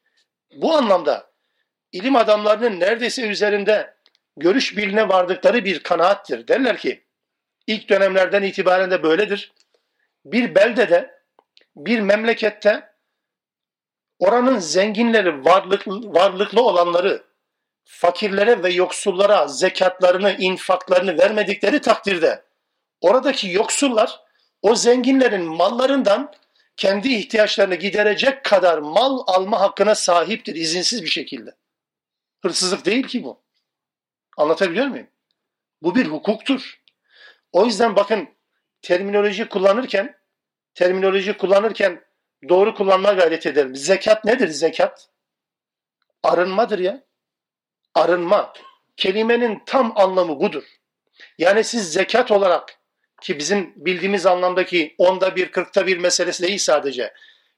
Bu anlamda ilim adamlarının neredeyse üzerinde görüş birliğine vardıkları bir kanaattir. Derler ki, ilk dönemlerden itibaren de böyledir. Bir beldede, bir memlekette oranın zenginleri, varlıklı, varlıklı olanları, fakirlere ve yoksullara zekatlarını, infaklarını vermedikleri takdirde oradaki yoksullar o zenginlerin mallarından kendi ihtiyaçlarını giderecek kadar mal alma hakkına sahiptir izinsiz bir şekilde. Hırsızlık değil ki bu. Anlatabiliyor muyum? Bu bir hukuktur. O yüzden bakın terminoloji kullanırken, terminoloji kullanırken doğru kullanma gayret edelim. Zekat nedir zekat? Arınmadır ya. Arınma. Kelimenin tam anlamı budur. Yani siz zekat olarak, ki bizim bildiğimiz anlamdaki onda bir, kırkta bir meselesi değil sadece,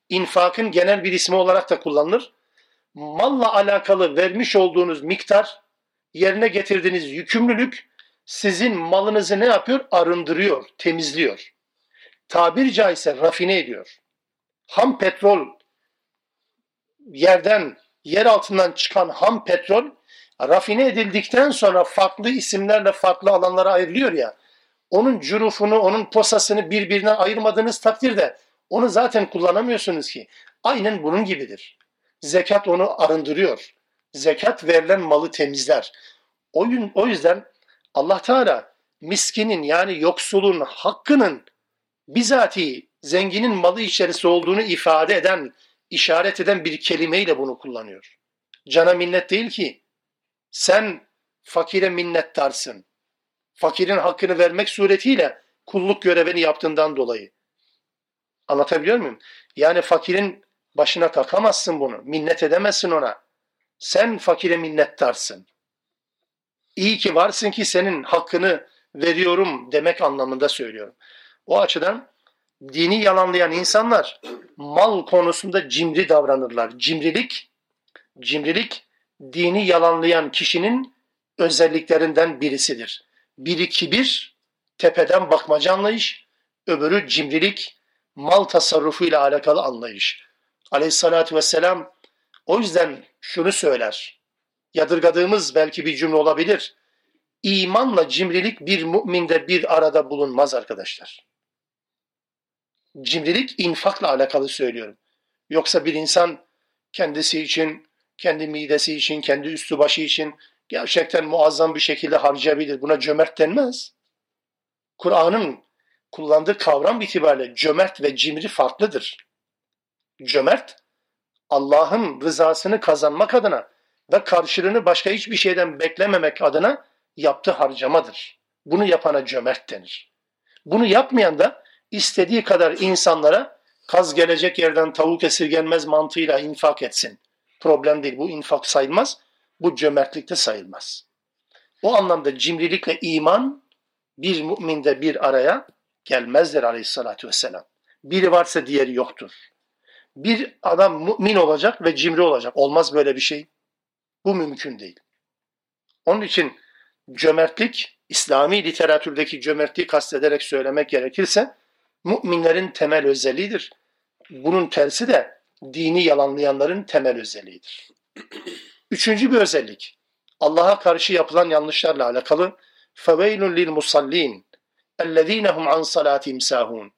infakın genel bir ismi olarak da kullanılır. Malla alakalı vermiş olduğunuz miktar, yerine getirdiğiniz yükümlülük sizin malınızı ne yapıyor? Arındırıyor, temizliyor. Tabir caizse rafine ediyor. Ham petrol, yerden, yer altından çıkan ham petrol, rafine edildikten sonra farklı isimlerle farklı alanlara ayrılıyor ya, onun cürufunu, onun posasını birbirine ayırmadığınız takdirde onu zaten kullanamıyorsunuz ki. Aynen bunun gibidir. Zekat onu arındırıyor. Zekat verilen malı temizler. O yüzden Allah Teala miskinin yani yoksulun hakkının bizatihi zenginin malı içerisinde olduğunu ifade eden, işaret eden bir kelimeyle bunu kullanıyor. Cana minnet değil ki. Sen fakire minnettarsın. Fakirin hakkını vermek suretiyle kulluk görevini yaptığından dolayı. Anlatabiliyor muyum? Yani fakirin başına takamazsın bunu. Minnet edemezsin ona. Sen fakire minnettarsın. İyi ki varsın ki senin hakkını veriyorum demek anlamında söylüyorum. O açıdan dini yalanlayan insanlar mal konusunda cimri davranırlar. Cimrilik, cimrilik dini yalanlayan kişinin özelliklerinden birisidir. Biri kibir, tepeden bakmaca anlayış, öbürü cimrilik, mal tasarrufuyla alakalı anlayış. Aleyhissalatü vesselam o yüzden şunu söyler, yadırgadığımız belki bir cümle olabilir. İmanla cimrilik bir müminde bir arada bulunmaz arkadaşlar. Cimrilik infakla alakalı söylüyorum. Yoksa bir insan kendisi için, kendi midesi için, kendi üstü başı için gerçekten muazzam bir şekilde harcayabilir. Buna cömert denmez. Kur'an'ın kullandığı kavram itibariyle cömert ve cimri farklıdır. Cömert, Allah'ın rızasını kazanmak adına ve karşılığını başka hiçbir şeyden beklememek adına yaptığı harcamadır. Bunu yapana cömert denir. Bunu yapmayan da istediği kadar insanlara kaz gelecek yerden tavuk esirgenmez mantığıyla infak etsin. Problem değil. Bu infak sayılmaz. Bu cömertlikte sayılmaz. O anlamda cimrilikle iman bir müminde bir araya gelmezler aleyhissalatü vesselam. Biri varsa diğeri yoktur. Bir adam mümin olacak ve cimri olacak. Olmaz böyle bir şey. Bu mümkün değil. Onun için cömertlik, İslami literatürdeki cömertliği kastederek söylemek gerekirse müminlerin temel özelliğidir. Bunun tersi de dini yalanlayanların temel özelliğidir. Üçüncü bir özellik, Allah'a karşı yapılan yanlışlarla alakalı. فَوَيْلٌ لِلْمُصَلِّينَ اَلَّذ۪ينَ هُمْ عَنْ صَلَاتِهِمْ سَاهُونَ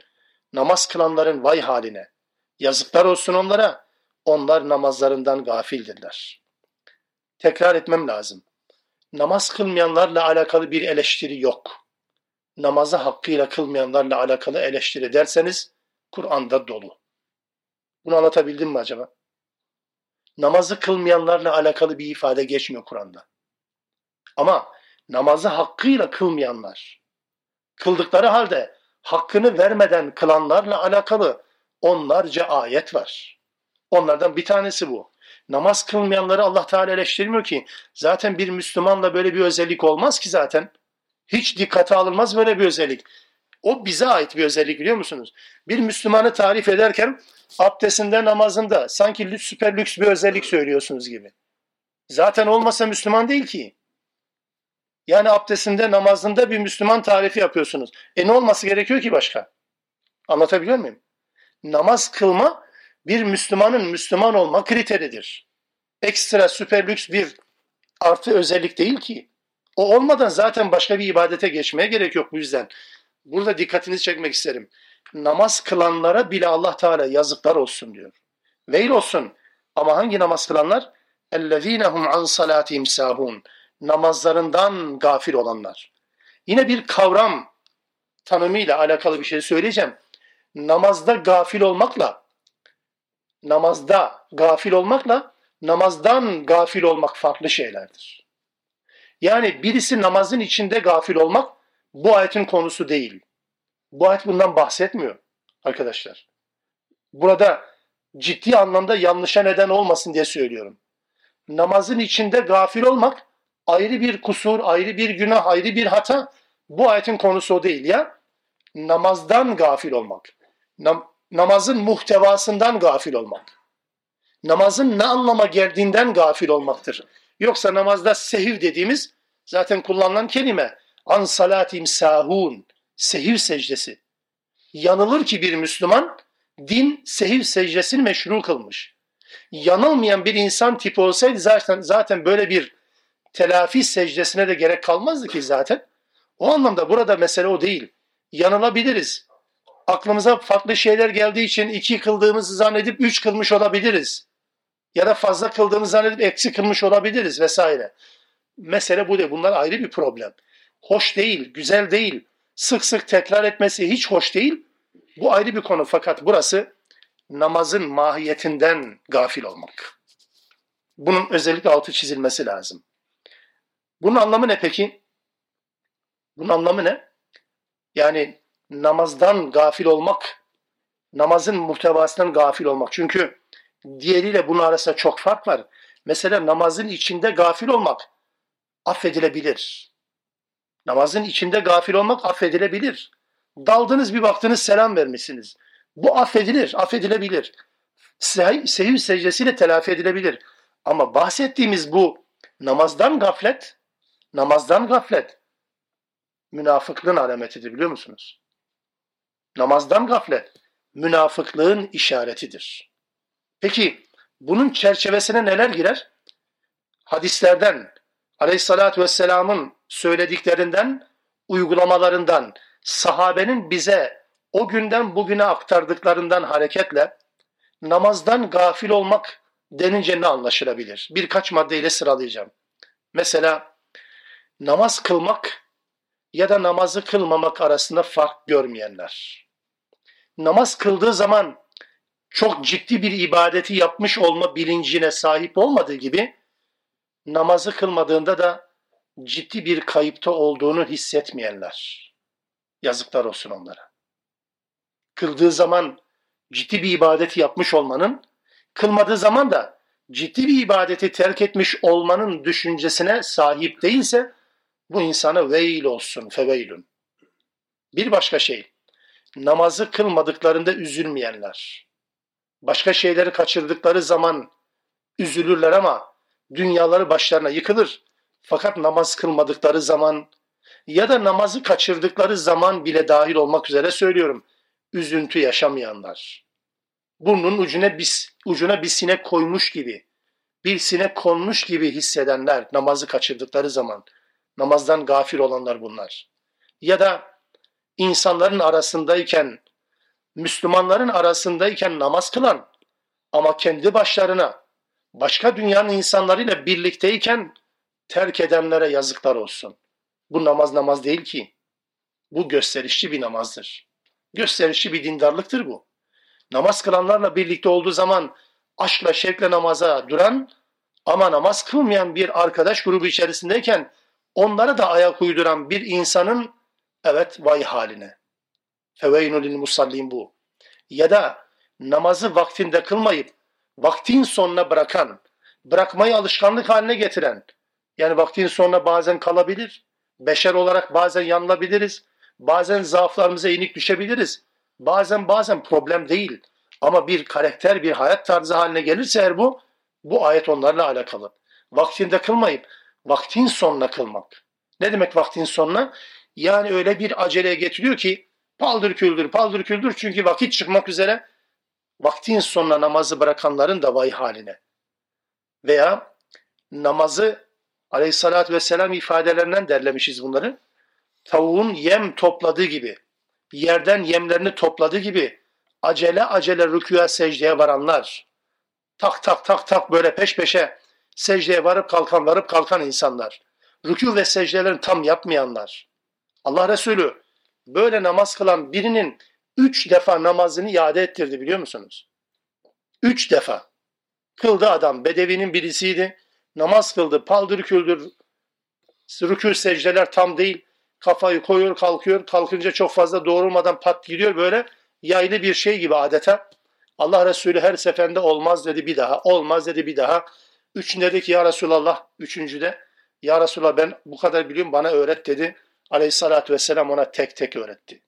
Namaz kılanların vay haline, yazıklar olsun onlara, onlar namazlarından gafildirler. Tekrar etmem lazım. Namaz kılmayanlarla alakalı bir eleştiri yok. Namazı hakkıyla kılmayanlarla alakalı eleştiri derseniz Kur'an'da dolu. Bunu anlatabildim mi acaba? Namazı kılmayanlarla alakalı bir ifade geçmiyor Kur'an'da. Ama namazı hakkıyla kılmayanlar, kıldıkları halde hakkını vermeden kılanlarla alakalı onlarca ayet var. Onlardan bir tanesi bu. Namaz kılmayanları Allah Teala eleştirmiyor ki. Zaten bir Müslümanla böyle bir özellik olmaz ki zaten. Hiç dikkate alınmaz böyle bir özellik. O bize ait bir özellik biliyor musunuz? Bir Müslümanı tarif ederken abdestinde, namazında sanki süper lüks bir özellik söylüyorsunuz gibi. Zaten olmasa Müslüman değil ki. Yani abdestinde, namazında bir Müslüman tarifi yapıyorsunuz. E ne olması gerekiyor ki başka? Anlatabiliyor muyum? Namaz kılma bir Müslümanın Müslüman olma kriteridir. Ekstra süper lüks bir artı özellik değil ki. O olmadan zaten başka bir ibadete geçmeye gerek yok bu yüzden. Burada dikkatinizi çekmek isterim. Namaz kılanlara bile Allah Teala yazıklar olsun diyor. Veil olsun. Ama hangi namaz kılanlar? اَلَّذ۪ينَ هُمْ عَنْ صَلَاتِهِمْ سَاهُونَ Namazlarından gafil olanlar. Yine bir kavram tanımıyla alakalı bir şey söyleyeceğim. Namazda gafil olmakla, namazda gafil olmakla, namazdan gafil olmak farklı şeylerdir. Yani birisi namazın içinde gafil olmak bu ayetin konusu değil. Bu ayet bundan bahsetmiyor arkadaşlar. Burada ciddi anlamda yanlışa neden olmasın diye söylüyorum. Namazın içinde gafil olmak ayrı bir kusur, ayrı bir günah, ayrı bir hata. Bu ayetin konusu o değil ya. Namazdan gafil olmak. Nam- namazın muhtevasından gafil olmak. Namazın ne anlama geldiğinden gafil olmaktır. Yoksa namazda sehiv dediğimiz zaten kullanılan kelime. An salatim sahun. Sehiv secdesi. Yanılır ki bir Müslüman, din sehiv secdesini meşru kılmış. Yanılmayan bir insan tipi olsaydı zaten, zaten böyle bir telafi secdesine de gerek kalmazdı ki zaten. O anlamda burada mesele o değil. Yanılabiliriz. Aklımıza farklı şeyler geldiği için iki kıldığımızı zannedip üç kılmış olabiliriz. Ya da fazla kıldığımızı zannedip eksi kılmış olabiliriz vesaire. Mesele bu değil. Bunlar ayrı bir problem. Hoş değil, güzel değil. Sık sık tekrar etmesi hiç hoş değil. Bu ayrı bir konu fakat burası namazın mahiyetinden gafil olmak. Bunun özellikle altı çizilmesi lazım. Bunun anlamı ne peki? Bunun anlamı ne? Yani namazdan gafil olmak, namazın muhtevasından gafil olmak. Çünkü diğeriyle bunun arasında çok fark var. Mesela namazın içinde gafil olmak affedilebilir. Namazın içinde gafil olmak affedilebilir. Daldınız, bir baktınız selam vermişsiniz. Bu affedilir, affedilebilir. Sehiv secdesiyle telafi edilebilir. Ama bahsettiğimiz bu namazdan gaflet, namazdan gaflet münafıklığın alametidir, biliyor musunuz? Namazdan gaflet münafıklığın işaretidir. Peki bunun çerçevesine neler girer? Hadislerden, Aleyhissalatü Vesselam'ın söylediklerinden, uygulamalarından, sahabenin bize o günden bugüne aktardıklarından hareketle namazdan gafil olmak denince ne anlaşılabilir? Birkaç maddeyle sıralayacağım. Mesela namaz kılmak ya da namazı kılmamak arasında fark görmeyenler. Namaz kıldığı zaman çok ciddi bir ibadeti yapmış olma bilincine sahip olmadığı gibi, namazı kılmadığında da ciddi bir kayıpta olduğunu hissetmeyenler. Yazıklar olsun onlara. Kıldığı zaman ciddi bir ibadeti yapmış olmanın, kılmadığı zaman da ciddi bir ibadeti terk etmiş olmanın düşüncesine sahip değilse, bu insana veil olsun, feveylün. Bir başka şey, namazı kılmadıklarında üzülmeyenler. Başka şeyleri kaçırdıkları zaman üzülürler ama dünyaları başlarına yıkılır. Fakat namaz kılmadıkları zaman ya da namazı kaçırdıkları zaman bile dahil olmak üzere söylüyorum, üzüntü yaşamayanlar. Burnunun ucuna bir, ucuna bir sinek koymuş gibi, bir sinek konmuş gibi hissedenler namazı kaçırdıkları zaman, namazdan gafil olanlar bunlar. Ya da İnsanların arasındayken, Müslümanların arasındayken namaz kılan ama kendi başlarına, başka dünyanın insanlarıyla birlikteyken terk edenlere yazıklar olsun. Bu namaz namaz değil ki. Bu gösterişçi bir namazdır. Gösterişçi bir dindarlıktır bu. Namaz kılanlarla birlikte olduğu zaman aşkla, şevkle namaza duran ama namaz kılmayan bir arkadaş grubu içerisindeyken onlara da ayak uyduran bir insanın, evet, vay haline. Feveynü lil musallin bu. Ya da namazı vaktinde kılmayıp vaktin sonuna bırakan, bırakmayı alışkanlık haline getiren, yani vaktin sonuna bazen kalabilir, beşer olarak bazen yanılabiliriz, bazen zaaflarımıza inik düşebiliriz, bazen bazen problem değil ama bir karakter, bir hayat tarzı haline gelirse eğer bu, bu ayet onlarla alakalı. Vaktinde kılmayıp vaktin sonuna kılmak. Ne demek vaktin sonuna? Yani öyle bir aceleye getiriyor ki paldır küldür, paldır küldür, çünkü vakit çıkmak üzere. Vaktin sonuna namazı bırakanların da vay haline. Veya namazı, Aleyhissalatü Vesselam ifadelerinden derlemişiz bunları. Tavuğun yem topladığı gibi, yerden yemlerini topladığı gibi acele acele rükûya, secdeye varanlar, tak tak tak tak böyle peş peşe secdeye varıp kalkan varıp kalkan insanlar, rükû ve secdelerini tam yapmayanlar. Allah Resulü böyle namaz kılan birinin üç defa namazını iade ettirdi, biliyor musunuz? Üç defa. Kıldı adam, bedevinin birisiydi. Namaz kıldı, paldır küldür, rükû secdeler tam değil. Kafayı koyuyor, kalkıyor. Kalkınca çok fazla doğrulmadan pat gidiyor böyle. Yaylı bir şey gibi adeta. Allah Resulü her seferinde olmaz dedi bir daha, olmaz dedi bir daha. Üçünde dedi ki ya Resulallah, üçüncüde ya Resulallah ben bu kadar biliyorum, bana öğret dedi. Aleyhissalatü Vesselam ona tek tek öğretti.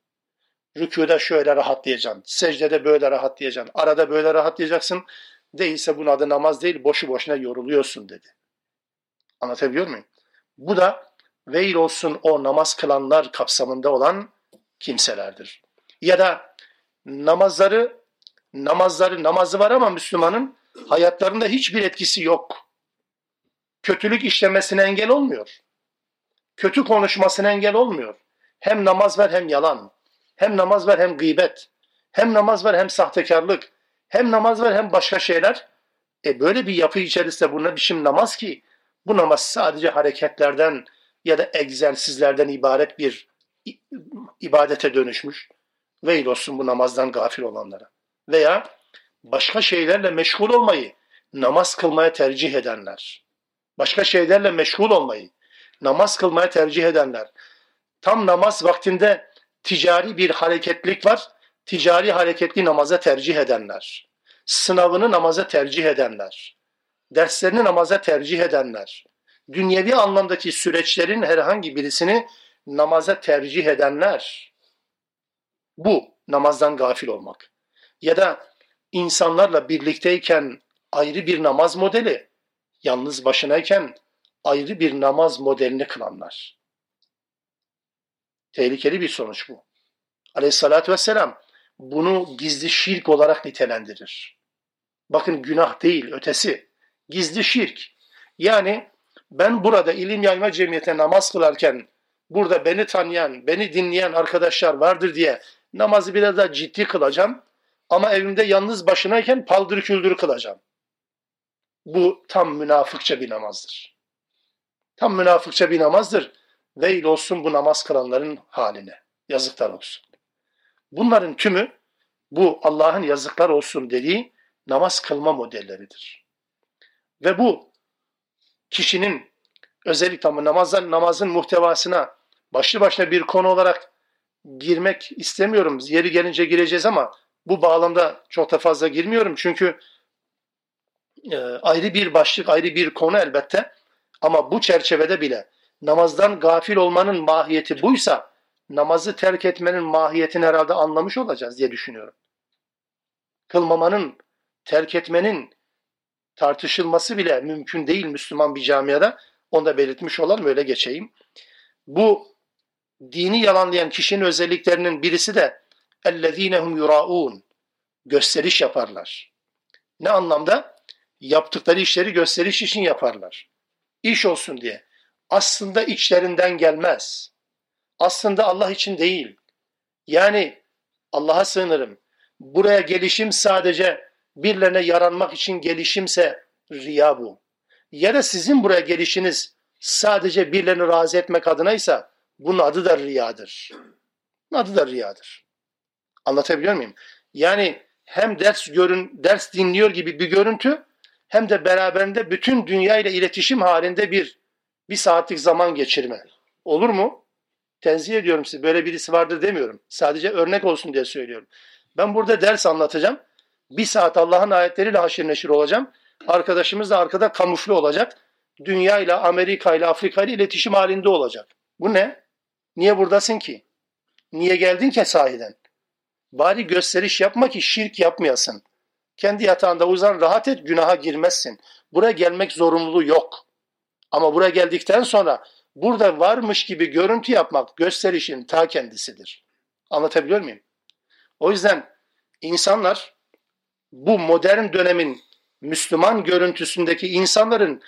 Rükûda şöyle rahatlayacaksın, secdede böyle rahatlayacaksın, arada böyle rahatlayacaksın, değilse bunun adı namaz değil, boşu boşuna yoruluyorsun dedi. Anlatabiliyor muyum? Bu da veil olsun o namaz kılanlar kapsamında olan kimselerdir. Ya da namazları, namazları, namazı var ama Müslümanın hayatlarında hiçbir etkisi yok. Kötülük işlemesine engel olmuyor. Kötü konuşmasına engel olmuyor. Hem namaz var hem yalan. Hem namaz var hem gıybet. Hem namaz var hem sahtekarlık. Hem namaz var hem başka şeyler. E böyle bir yapı içerisinde buna biçim namaz ki, bu namaz sadece hareketlerden ya da egzersizlerden ibaret bir ibadete dönüşmüş. Veil olsun bu namazdan gafil olanlara. Veya başka şeylerle meşgul olmayı namaz kılmaya tercih edenler. Başka şeylerle meşgul olmayı namaz kılmaya tercih edenler. Tam namaz vaktinde ticari bir hareketlilik var. Ticari hareketli namaza tercih edenler. Sınavını namaza tercih edenler. Derslerini namaza tercih edenler. Dünyevi anlamdaki süreçlerin herhangi birisini namaza tercih edenler. bu namazdan gafil olmak. Ya da insanlarla birlikteyken ayrı bir namaz modeli, yalnız başınayken ayrı bir namaz modelini kılanlar. Tehlikeli bir sonuç bu. Aleyhissalatü vesselam bunu gizli şirk olarak nitelendirir. Bakın, günah değil, ötesi. Gizli şirk. Yani ben burada ilim yayma cemiyete namaz kılarken burada beni tanıyan, beni dinleyen arkadaşlar vardır diye namazı biraz daha ciddi kılacağım. Ama evimde yalnız başınayken paldır küldür kılacağım. Bu tam münafıkça bir namazdır. Tam münafıkça bir namazdır. Veil olsun bu namaz kılanların haline. Yazıklar olsun. Bunların tümü bu Allah'ın yazıklar olsun dediği namaz kılma modelleridir. Ve bu kişinin özellikle namazdan, namazın muhtevasına başlı başına bir konu olarak girmek istemiyorum. Yeri gelince gireceğiz ama bu bağlamda çok da fazla girmiyorum. Çünkü e, ayrı bir başlık, ayrı bir konu elbette. Ama bu çerçevede bile namazdan gafil olmanın mahiyeti buysa, namazı terk etmenin mahiyetini herhalde anlamış olacağız diye düşünüyorum. Kılmamanın, terk etmenin tartışılması bile mümkün değil Müslüman bir camiada. Onu da belirtmiş olalım, öyle geçeyim. Bu dini yalanlayan kişinin özelliklerinin birisi de اَلَّذ۪ينَهُمْ يُرَاءُونَ gösteriş yaparlar. Ne anlamda? Yaptıkları işleri gösteriş için yaparlar. İş olsun diye. Aslında içlerinden gelmez. Aslında Allah için değil. Yani Allah'a sığınırım. Buraya gelişim sadece birilerine yaranmak için gelişimse riya bu. Ya da sizin buraya gelişiniz sadece birilerini razı etmek adınaysa bunun adı da riyadır. Bunun adı da riyadır. Anlatabiliyor muyum? Yani hem ders görün, ders dinliyor gibi bir görüntü, hem de beraberinde bütün dünya ile iletişim halinde bir bir saatlik zaman geçirme. Olur mu? Tenzih ediyorum size. Böyle birisi vardır demiyorum. Sadece örnek olsun diye söylüyorum. Ben burada ders anlatacağım. Bir saat Allah'ın ayetleriyle haşir neşir olacağım. Arkadaşımız da arkada kamufle olacak. Dünya ile, Amerika ile, Afrika ile iletişim halinde olacak. Bu ne? Niye buradasın ki? Niye geldin ki sahiden? Bari gösteriş yapma ki şirk yapmayasın. Kendi yatağında uzan, rahat et, günaha girmezsin. Buraya gelmek zorunluluğu yok. Ama buraya geldikten sonra burada varmış gibi görüntü yapmak gösterişin ta kendisidir. Anlatabiliyor muyum? O yüzden insanlar, bu modern dönemin Müslüman görüntüsündeki insanların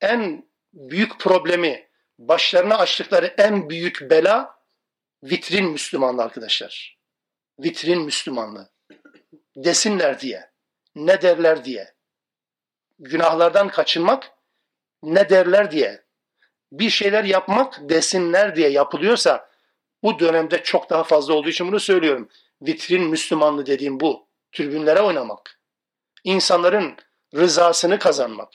en büyük problemi, başlarına açtıkları en büyük bela vitrin Müslümanlığı arkadaşlar. Vitrin Müslümanlığı. Desinler diye, ne derler diye. Günahlardan kaçınmak, ne derler diye. Bir şeyler yapmak, desinler diye yapılıyorsa, bu dönemde çok daha fazla olduğu için bunu söylüyorum. Vitrin Müslümanlığı dediğim bu. Tribünlere oynamak, insanların rızasını kazanmak.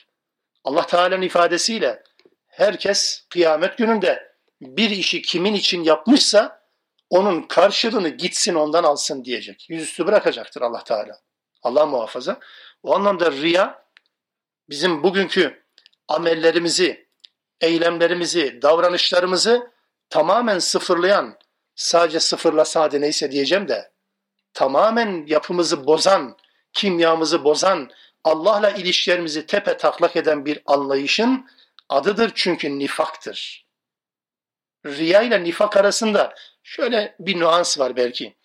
Allah Teala'nın ifadesiyle herkes kıyamet gününde bir işi kimin için yapmışsa onun karşılığını gitsin ondan alsın diyecek. Yüzüstü bırakacaktır Allah Teala. Allah muhafaza. O anlamda riya bizim bugünkü amellerimizi, eylemlerimizi, davranışlarımızı tamamen sıfırlayan, sadece sıfırla sade neyse diyeceğim de, tamamen yapımızı bozan, kimyamızı bozan, Allah'la ilişkilerimizi tepe taklak eden bir anlayışın adıdır, çünkü nifaktır. Riya ile nifak arasında şöyle bir nüans var belki.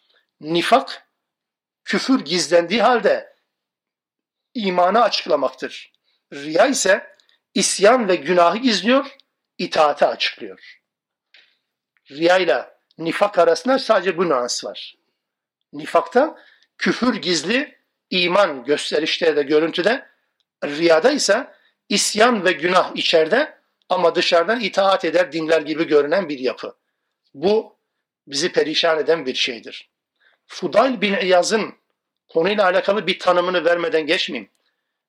Nifak, küfür gizlendiği halde imanı açıklamaktır. Riya ise isyan ve günahı gizliyor, itaati açıklıyor. Riya ile nifak arasında sadece bu nüans var. Nifakta küfür gizli, iman gösterişte de görüntüde, riyada ise isyan ve günah içeride ama dışarıdan itaat eder dinler gibi görünen bir yapı. Bu bizi perişan eden bir şeydir. Fudayl bin İyaz'ın konuyla alakalı bir tanımını vermeden geçmeyeyim.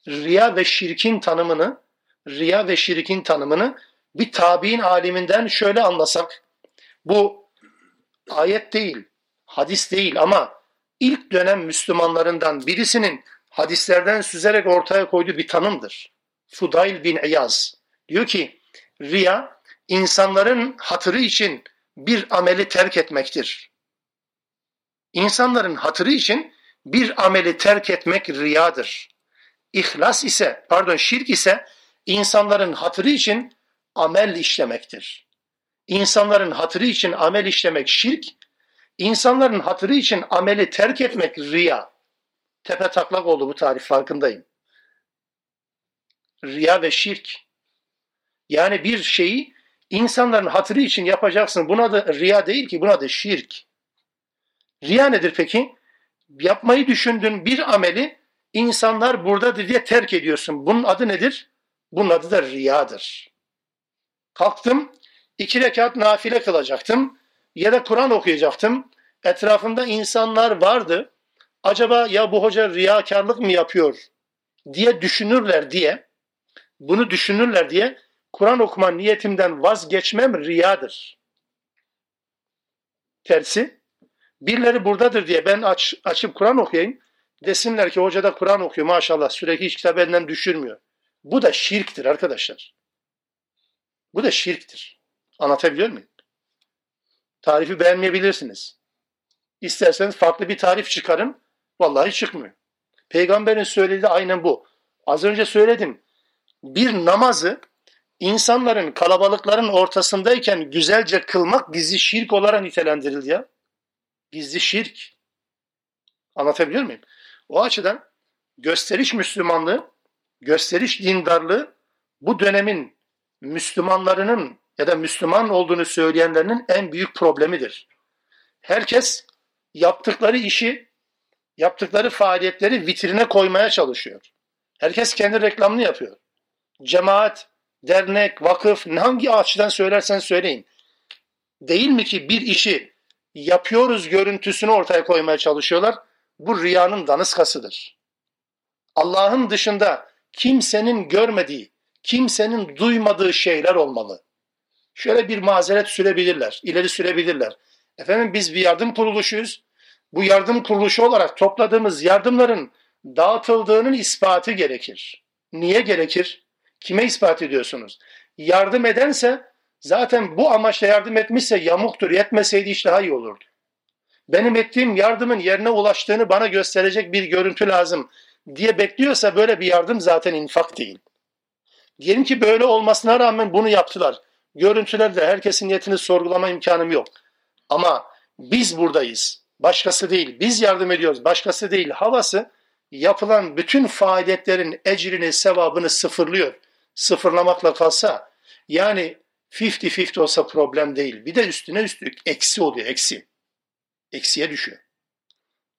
Riya ve şirkin tanımını, riya ve şirkin tanımını bir tabiin aliminden şöyle anlasak, bu ayet değil, hadis değil ama ilk dönem Müslümanlarından birisinin hadislerden süzerek ortaya koyduğu bir tanımdır. Fudayl bin İyaz diyor ki, riya insanların hatırı için bir ameli terk etmektir. İnsanların hatırı için bir ameli terk etmek riyadır. İhlas ise, pardon şirk ise insanların hatırı için amel işlemektir. İnsanların hatırı için amel işlemek şirk, insanların hatırı için ameli terk etmek riya. Tepe taklak oldu bu tarif, farkındayım. Riya ve şirk. Yani bir şeyi insanların hatırı için yapacaksın. Buna da riya değil ki, buna da şirk. Riya nedir peki? Yapmayı düşündüğün bir ameli insanlar buradadır diye terk ediyorsun. Bunun adı nedir? Bunun adı da riyadır. Kalktım, iki rekat nafile kılacaktım ya da Kur'an okuyacaktım. Etrafımda insanlar vardı. Acaba ya bu hoca riyakarlık mı yapıyor diye düşünürler diye, bunu düşünürler diye Kur'an okuma niyetimden vazgeçmem riyadır. Tersi, birileri buradadır diye ben aç, açıp Kur'an okuyayım, desinler ki hoca da Kur'an okuyor maşallah, sürekli hiç kitabı elinden düşürmüyor. Bu da şirktir arkadaşlar. Bu da şirktir. Anlatabiliyor muyum? Tarifi beğenmeyebilirsiniz. İsterseniz farklı bir tarif çıkarın. Vallahi çıkmıyor. Peygamberin söylediği aynen bu. Az önce söyledim. Bir namazı insanların, kalabalıkların ortasındayken güzelce kılmak gizli şirk olarak nitelendirildi ya. Gizli şirk. Anlatabiliyor muyum? O açıdan gösteriş Müslümanlığı, gösteriş dindarlığı bu dönemin Müslümanlarının ya da Müslüman olduğunu söyleyenlerinin en büyük problemidir. Herkes yaptıkları işi, yaptıkları faaliyetleri vitrine koymaya çalışıyor. Herkes kendi reklamını yapıyor. Cemaat, dernek, vakıf, hangi açıdan söylersen söyleyin. Değil mi ki bir işi yapıyoruz görüntüsünü ortaya koymaya çalışıyorlar? Bu riyanın danışkasıdır. Allah'ın dışında kimsenin görmediği, kimsenin duymadığı şeyler olmalı. Şöyle bir mazeret sürebilirler, ileri sürebilirler. Efendim biz bir yardım kuruluşuyuz. Bu yardım kuruluşu olarak topladığımız yardımların dağıtıldığının ispatı gerekir. Niye gerekir? Kime ispat ediyorsunuz? Yardım edense zaten bu amaçla yardım etmişse yamuktur, yetmeseydi hiç daha iyi olurdu. Benim ettiğim yardımın yerine ulaştığını bana gösterecek bir görüntü lazım diye bekliyorsa böyle bir yardım zaten infak değil. Diyelim ki böyle olmasına rağmen bunu yaptılar. Görüntülerde herkesin niyetini sorgulama imkanım yok. Ama biz buradayız, başkası değil, biz yardım ediyoruz, başkası değil havası yapılan bütün faaliyetlerin ecrini, sevabını sıfırlıyor. Sıfırlamakla kalsa, yani elli elli olsa problem değil. Bir de üstüne üstlük eksi oluyor, eksi. Eksiye düşüyor.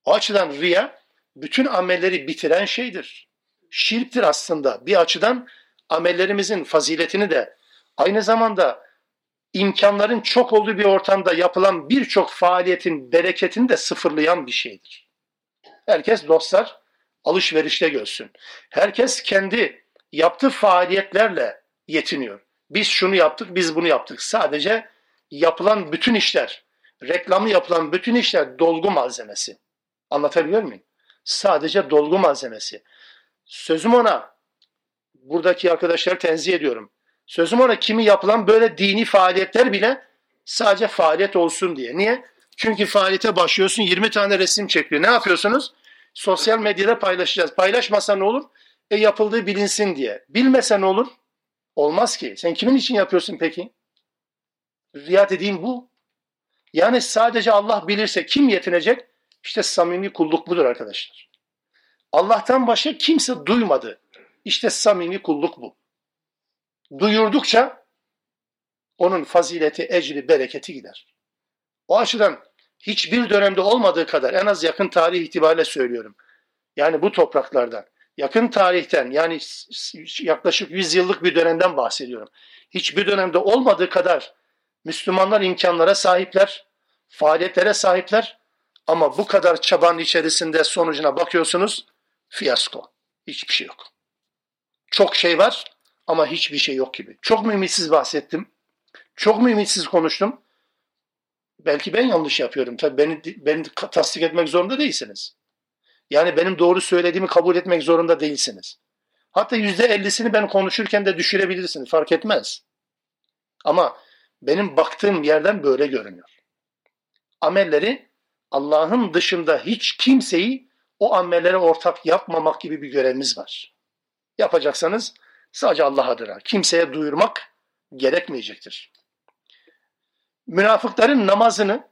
O açıdan riya bütün amelleri bitiren şeydir. Şirktir aslında. Bir açıdan amellerimizin faziletini de aynı zamanda imkanların çok olduğu bir ortamda yapılan birçok faaliyetin bereketini de sıfırlayan bir şeydir. Herkes dostlar alışverişte görsün. Herkes kendi yaptığı faaliyetlerle yetiniyor. Biz şunu yaptık, biz bunu yaptık. Sadece yapılan bütün işler, reklamı yapılan bütün işler dolgu malzemesi. Anlatabiliyor muyum? Sadece dolgu malzemesi. Sözüm ona, buradaki arkadaşları tenzih ediyorum. Sözüm ona kimi yapılan böyle dini faaliyetler bile sadece faaliyet olsun diye. Niye? Çünkü faaliyete başlıyorsun, yirmi tane resim çekiyor. Ne yapıyorsunuz? Sosyal medyada paylaşacağız. Paylaşmasa ne olur? E yapıldığı bilinsin diye. Bilmese ne olur? Olmaz ki. Sen kimin için yapıyorsun peki? Riya dediğin bu. Yani sadece Allah bilirse kim yetinecek? İşte samimi kulluk budur arkadaşlar. Allah'tan başka kimse duymadı. İşte samimi kulluk bu. Duyurdukça onun fazileti, ecri, bereketi gider. O açıdan hiçbir dönemde olmadığı kadar, en az yakın tarih itibariyle söylüyorum. Yani bu topraklardan, yakın tarihten, yani yaklaşık yüz yıllık bir dönemden bahsediyorum. Hiçbir dönemde olmadığı kadar Müslümanlar imkanlara sahipler, faaliyetlere sahipler ama bu kadar çabanın içerisinde sonucuna bakıyorsunuz, fiyasko. Hiçbir şey yok. Çok şey var ama hiçbir şey yok gibi. Çok mu ümitsiz bahsettim? Çok mu ümitsiz konuştum? Belki ben yanlış yapıyorum. Tabii beni, beni tasdik etmek zorunda değilsiniz. Yani benim doğru söylediğimi kabul etmek zorunda değilsiniz. Hatta yüzde ellisini ben konuşurken de düşürebilirsiniz. Fark etmez. Ama benim baktığım yerden böyle görünüyor. Amelleri Allah'ın dışında hiç kimseyi o amellere ortak yapmamak gibi bir görevimiz var. Yapacaksanız sadece Allah adına, kimseye duyurmak gerekmeyecektir. Münafıkların namazını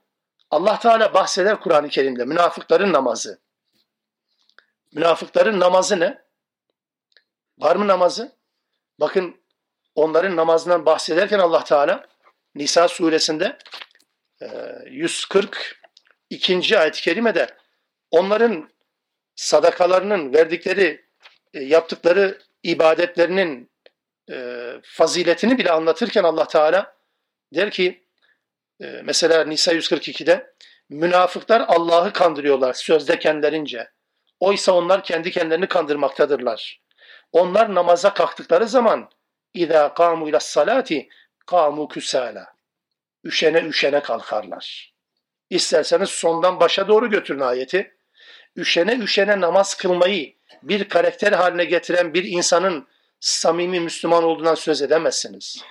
Allah Teala bahseder Kur'an-ı Kerim'de. Münafıkların namazı. Münafıkların namazı ne? Var mı namazı? Bakın onların namazından bahsederken Allah Teala Nisa suresinde yüz kırk ikinci ayet-i kerimede onların sadakalarının, verdikleri, yaptıkları ibadetlerinin faziletini bile anlatırken Allah Teala der ki mesela Nisa yüz kırk ikide münafıklar Allah'ı kandırıyorlar sözde kendilerince. Oysa onlar kendi kendilerini kandırmaktadırlar. Onlar namaza kalktıkları zaman اِذَا قَامُوا اِلَى السَّلَاتِ قَامُوا كُسَالًا üşene üşene kalkarlar. İsterseniz sondan başa doğru götürün ayeti. Üşene üşene namaz kılmayı bir karakter haline getiren bir insanın samimi Müslüman olduğundan söz edemezsiniz.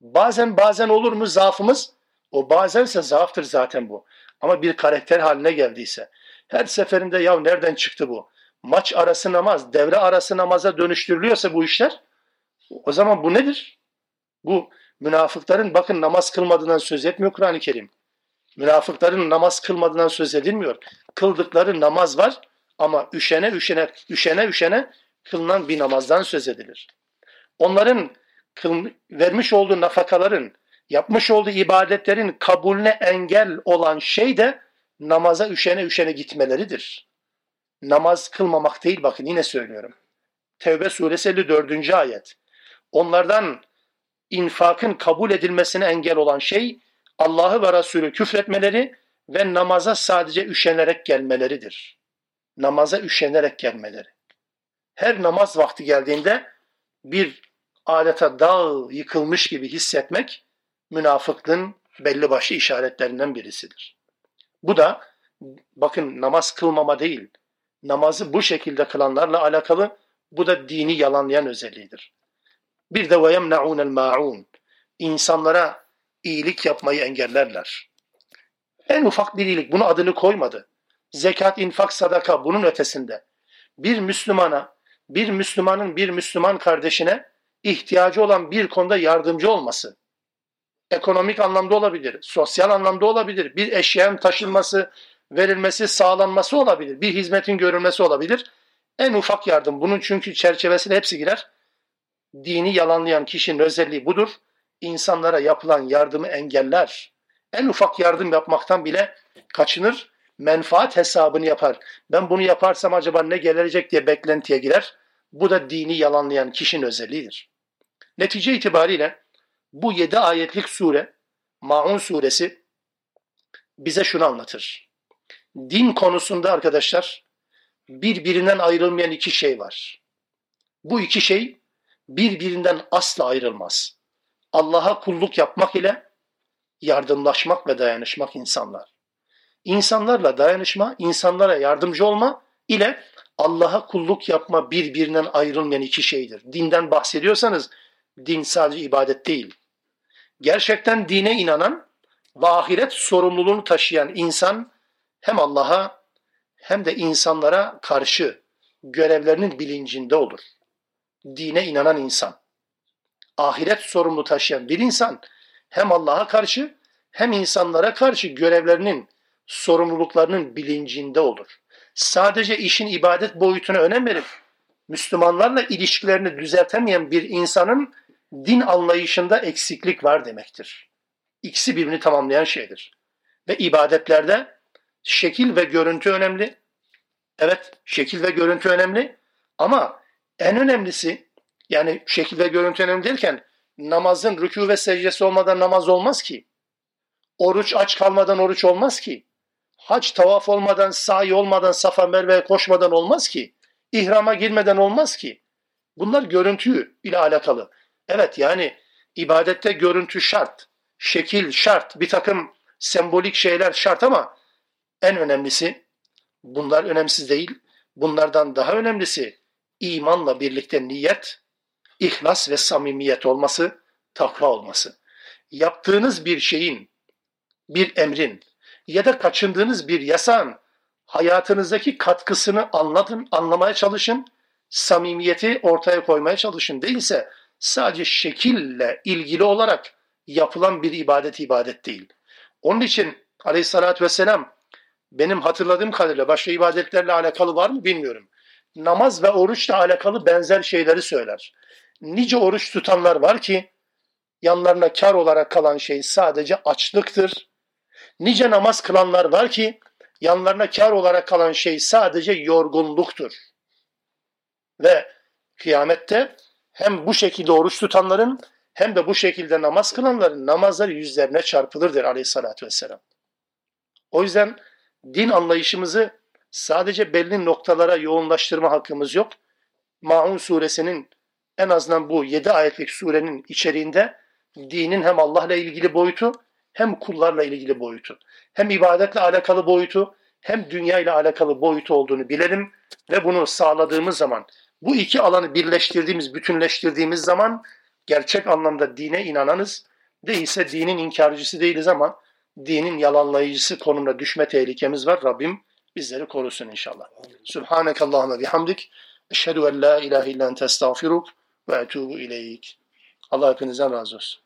Bazen bazen olur mu zaafımız? O bazense zaaftır zaten bu. Ama bir karakter haline geldiyse. Her seferinde ya nereden çıktı bu? Maç arası namaz, devre arası namaza dönüştürülüyorsa bu işler, o zaman bu nedir? Bu münafıkların bakın namaz kılmadığından söz etmiyor Kur'an-ı Kerim. Münafıkların namaz kılmadığından söz edilmiyor. Kıldıkları namaz var ama üşene üşene üşene üşene kılınan bir namazdan söz edilir. Onların kıl, vermiş olduğu nafakaların, yapmış olduğu ibadetlerin kabulüne engel olan şey de namaza üşene üşene gitmeleridir. Namaz kılmamak değil, bakın yine söylüyorum. Tevbe suresi elli dördüncü ayet. Onlardan infakın kabul edilmesine engel olan şey Allah'ı ve Resulü küfretmeleri ve namaza sadece üşenerek gelmeleridir. Namaza üşenerek gelmeleri. Her namaz vakti geldiğinde bir adeta dağ yıkılmış gibi hissetmek münafıklığın belli başlı işaretlerinden birisidir. Bu da bakın namaz kılmama değil, namazı bu şekilde kılanlarla alakalı, bu da dini yalanlayan özelliğidir. Bir de وَيَمْنَعُونَ الْمَاعُونَ İnsanlara iyilik yapmayı engellerler. En ufak bir iyilik, bunun adını koymadı. Zekat, infak, sadaka bunun ötesinde. Bir Müslümana, bir Müslümanın bir Müslüman kardeşine ihtiyacı olan bir konuda yardımcı olması. Ekonomik anlamda olabilir, sosyal anlamda olabilir, bir eşyanın taşınması, verilmesi, sağlanması olabilir, bir hizmetin görülmesi olabilir. En ufak yardım, bunun çünkü çerçevesine hepsi girer. Dini yalanlayan kişinin özelliği budur. İnsanlara yapılan yardımı engeller. En ufak yardım yapmaktan bile kaçınır, menfaat hesabını yapar. Ben bunu yaparsam acaba ne gelecek diye beklentiye girer. Bu da dini yalanlayan kişinin özelliğidir. Netice itibariyle bu yedi ayetlik sure, Maûn suresi bize şunu anlatır. Din konusunda arkadaşlar birbirinden ayrılmayan iki şey var. Bu iki şey birbirinden asla ayrılmaz. Allah'a kulluk yapmak ile yardımlaşmak ve dayanışmak insanlar. İnsanlarla dayanışma, insanlara yardımcı olma ile Allah'a kulluk yapma birbirinden ayrılmayan iki şeydir. Dinden bahsediyorsanız din sadece ibadet değil. Gerçekten dine inanan ve ahiret sorumluluğunu taşıyan insan hem Allah'a hem de insanlara karşı görevlerinin bilincinde olur. Dine inanan insan, ahiret sorumluluğu taşıyan bir insan hem Allah'a karşı hem insanlara karşı görevlerinin, sorumluluklarının bilincinde olur. Sadece işin ibadet boyutuna önem verip Müslümanlarla ilişkilerini düzeltemeyen bir insanın din anlayışında eksiklik var demektir. İkisi birbirini tamamlayan şeydir. Ve ibadetlerde şekil ve görüntü önemli. Evet, şekil ve görüntü önemli ama en önemlisi, yani şekil ve görüntü önemli derken namazın rükû ve secdesi olmadan namaz olmaz ki. Oruç aç kalmadan oruç olmaz ki. Hac tavaf olmadan, sa'i olmadan, Safa Merve'ye koşmadan olmaz ki. İhrama girmeden olmaz ki. Bunlar görüntü ile alakalı. Evet, yani ibadette görüntü şart, şekil şart, bir takım sembolik şeyler şart ama en önemlisi, bunlar önemsiz değil, bunlardan daha önemlisi imanla birlikte niyet, ihlas ve samimiyet olması, takva olması. Yaptığınız bir şeyin, bir emrin ya da kaçındığınız bir yasağın hayatınızdaki katkısını anlatın, anlamaya çalışın, samimiyeti ortaya koymaya çalışın. Değilse sadece şekille ilgili olarak yapılan bir ibadet ibadet değil. Onun için aleyhissalatü vesselam, benim hatırladığım kadarıyla başka ibadetlerle alakalı var mı bilmiyorum, namaz ve oruçla alakalı benzer şeyleri söyler. Nice oruç tutanlar var ki yanlarına kar olarak kalan şey sadece açlıktır. Nice namaz kılanlar var ki yanlarına kar olarak kalan şey sadece yorgunluktur. Ve kıyamette hem bu şekilde oruç tutanların hem de bu şekilde namaz kılanların namazları yüzlerine çarpılır der aleyhissalatü vesselam. O yüzden din anlayışımızı sadece belli noktalara yoğunlaştırma hakkımız yok. Maûn suresinin, en azından bu yedi ayetlik surenin içeriğinde dinin hem Allah'la ilgili boyutu, hem kullarla ilgili boyutu, hem ibadetle alakalı boyutu, hem dünyayla alakalı boyutu olduğunu bilelim ve bunu sağladığımız zaman, bu iki alanı birleştirdiğimiz, bütünleştirdiğimiz zaman gerçek anlamda dine inananız, değilse dinin inkarcısı değiliz ama dinin yalanlayıcısı konumuna düşme tehlikemiz var. Rabbim bizleri korusun inşallah. Subhanekallahümme bihamdik. Eşhedü en la ilahe illen testağfiruk ve etubu ileyk. Allah hepinizden razı olsun.